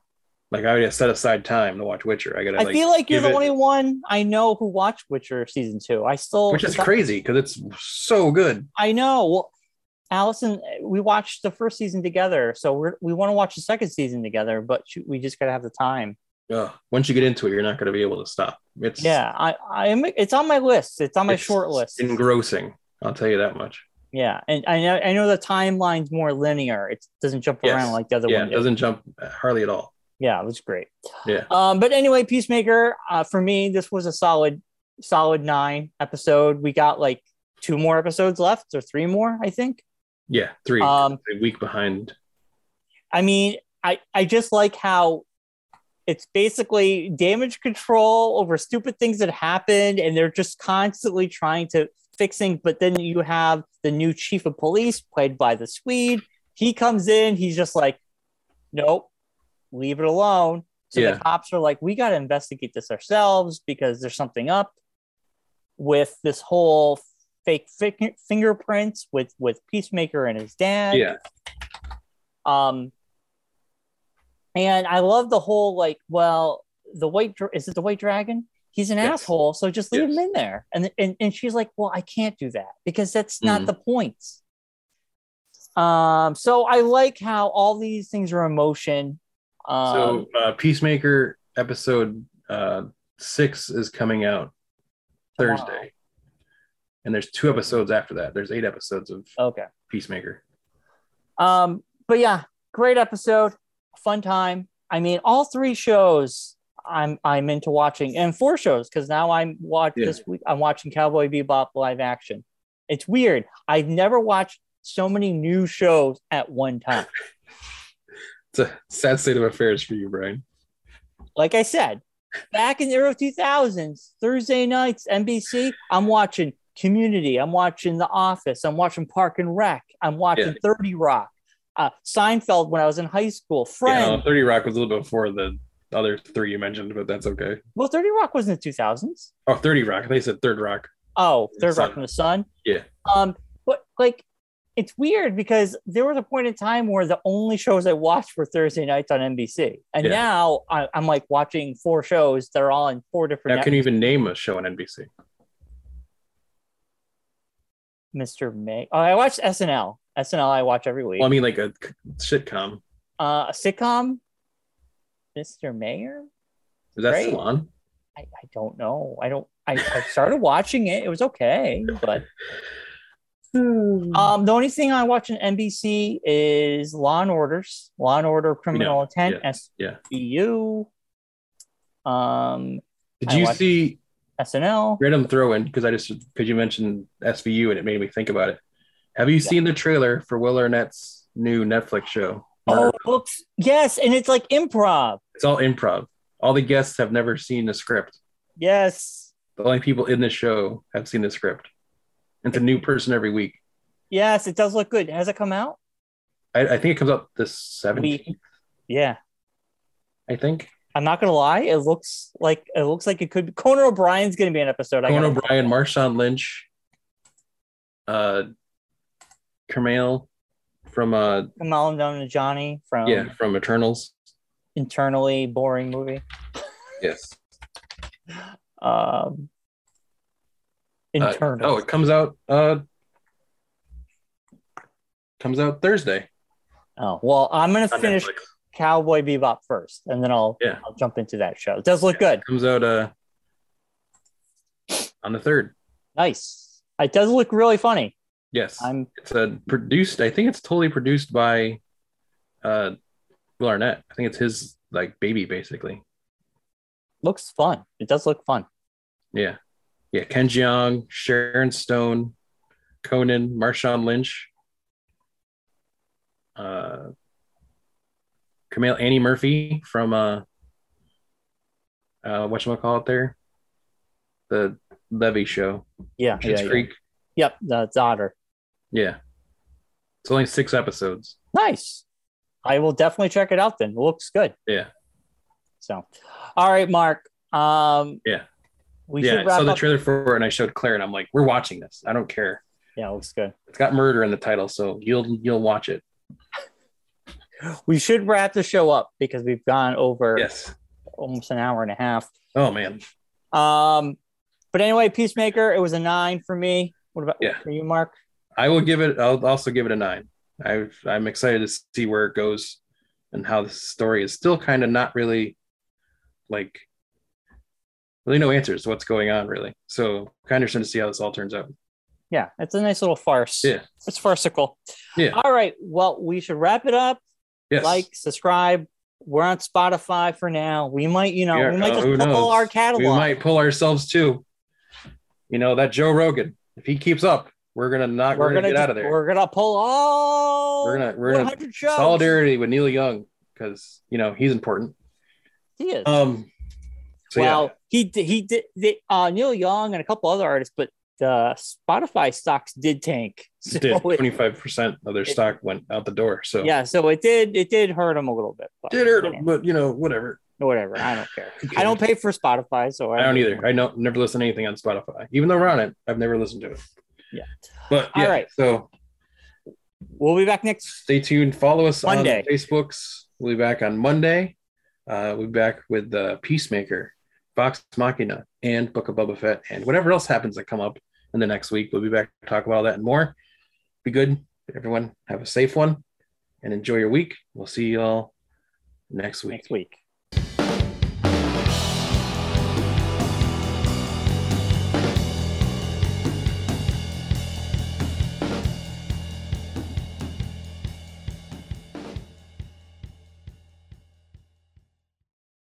Like I already set aside time to watch Witcher. I feel like you're the only one I know who watched Witcher season 2. Which is crazy because it's so good. I know. Well, Allison, we watched the first season together, so we want to watch the second season together, but we just gotta have the time. Yeah. Once you get into it, you're not gonna be able to stop. It's on my list. It's on my short list. Engrossing. I'll tell you that much. Yeah, and I know the timeline's more linear. It doesn't jump around like the other one. Yeah, it doesn't jump hardly at all. Yeah, it was great. Yeah. But anyway, Peacemaker, for me, this was a solid 9 episode. We got like 2 more episodes left or 3 more, I think. Yeah, 3. A week behind. I mean, I just like how it's basically damage control over stupid things that happened. And they're just constantly trying to fix things. But then you have the new chief of police played by the Swede. He comes in. He's just like, nope. Leave it alone. So the cops are like, we got to investigate this ourselves because there's something up with this whole fake fingerprints with Peacemaker and his dad. Yeah. And I love the whole like, well, is it the white dragon? He's an asshole, so just leave him in there. And she's like, well, I can't do that because that's not the point. So I like how all these things are in motion. So Peacemaker episode 6 is coming out Thursday, and there's 2 episodes after that. There's 8 episodes of Peacemaker. But yeah, great episode, fun time. I mean, all 3 shows I'm into watching, and 4 shows because now this week I'm watching Cowboy Bebop live action. It's weird. I've never watched so many new shows at one time. It's a sad state of affairs for you, Brian. Like I said, back in the early 2000s, Thursday nights, NBC, I'm watching Community. I'm watching The Office. I'm watching Park and Rec. I'm watching 30 Rock. Seinfeld when I was in high school. Friends. Yeah, 30 Rock was a little before the the other three you mentioned, but that's okay. Well, 30 Rock was in the 2000s. Oh, 30 Rock. I think you said Third Rock. Oh, Third Rock from the Sun. Yeah. But like, it's weird because there was a point in time where the only shows I watched were Thursday nights on NBC, and now I'm like watching four shows that are all in four different. Now, can you even name a show on NBC? Mr. May. Oh, I watched SNL. SNL I watch every week. Well, I mean, like a sitcom. A sitcom. Mr. Mayor? Is that still on? I don't know. I started watching it. It was okay, but the only thing I watch on NBC is Law and Order, Criminal Intent, SVU. Did you see SNL? Random throw in because you mentioned SVU and it made me think about it. Have you seen the trailer for Will Arnett's new Netflix show? Oh, oops. Yes, and it's like improv. It's all improv. All the guests have never seen the script. Yes. The only people in the show have seen the script. It's a new person every week. Yes, it does look good. Has it come out? I think it comes out the 17th. Yeah. I think. I'm not going to lie. It looks like it could be. Conan O'Brien's going to be an episode. Conan O'Brien, Marshawn Lynch, Kumail from Kumail Nanjiani from Eternals. Internally boring movie. Yes. Internal. It comes out. Comes out Thursday. Oh well, I'm gonna finish Netflix. Cowboy Bebop first, and then I'll jump into that show. It does look good. It comes out on the 3rd. Nice. It does look really funny. Yes. It's produced. I think it's totally produced by Will Arnett. I think it's his like baby, basically. Looks fun. It does look fun. Yeah. Yeah. Ken Jeong, Sharon Stone, Conan, Marshawn Lynch, Annie Murphy from whatchamacallit there? The Levy show. Yeah. Schitt's Creek. Yeah. Yep. That's Otter. Yeah. It's only 6 episodes. Nice. I will definitely check it out then. It looks good. Yeah. So, all right, Mark. Yeah. I saw the trailer for it and I showed Claire and I'm like, we're watching this. I don't care. Yeah, it looks good. It's got murder in the title, so you'll watch it. We should wrap the show up because we've gone over almost an hour and a half. Oh man. But anyway, Peacemaker, it was a 9 for me. What about for you, Mark? I'll also give it a 9. I'm excited to see where it goes and how the story is still kind of not really like no answers to what's going on really. So kind of interesting to see how this all turns out. Yeah, it's a nice little farce. Yeah, it's farcical. Yeah. All right. Well, we should wrap it up. Yes. Like, subscribe. We're on Spotify for now. We might, just pull our catalog. We might pull ourselves too. That Joe Rogan, if he keeps up, we're gonna get out of there. We're gonna pull all. We're gonna 100 shows. Solidarity with Neil Young because he's important. He is. So, he did Neil Young and a couple other artists, but the Spotify stocks did tank. So it did. 25% of their stock went out the door. So it did hurt him a little bit. But, did hurt him, but whatever. Whatever, I don't care. I don't pay for Spotify, so I don't either. I never listen to anything on Spotify, even though we're on it. I've never listened to it. Yeah. But all right. So we'll be back next. Stay tuned. Follow us Monday. On Facebooks. We'll be back on Monday. We'll be back with Peacemaker, Vox Machina, and Book of Boba Fett, and whatever else happens that come up in the next week. We'll be back to talk about all that and more. Be good. Everyone have a safe one and enjoy your week. We'll see you all next week.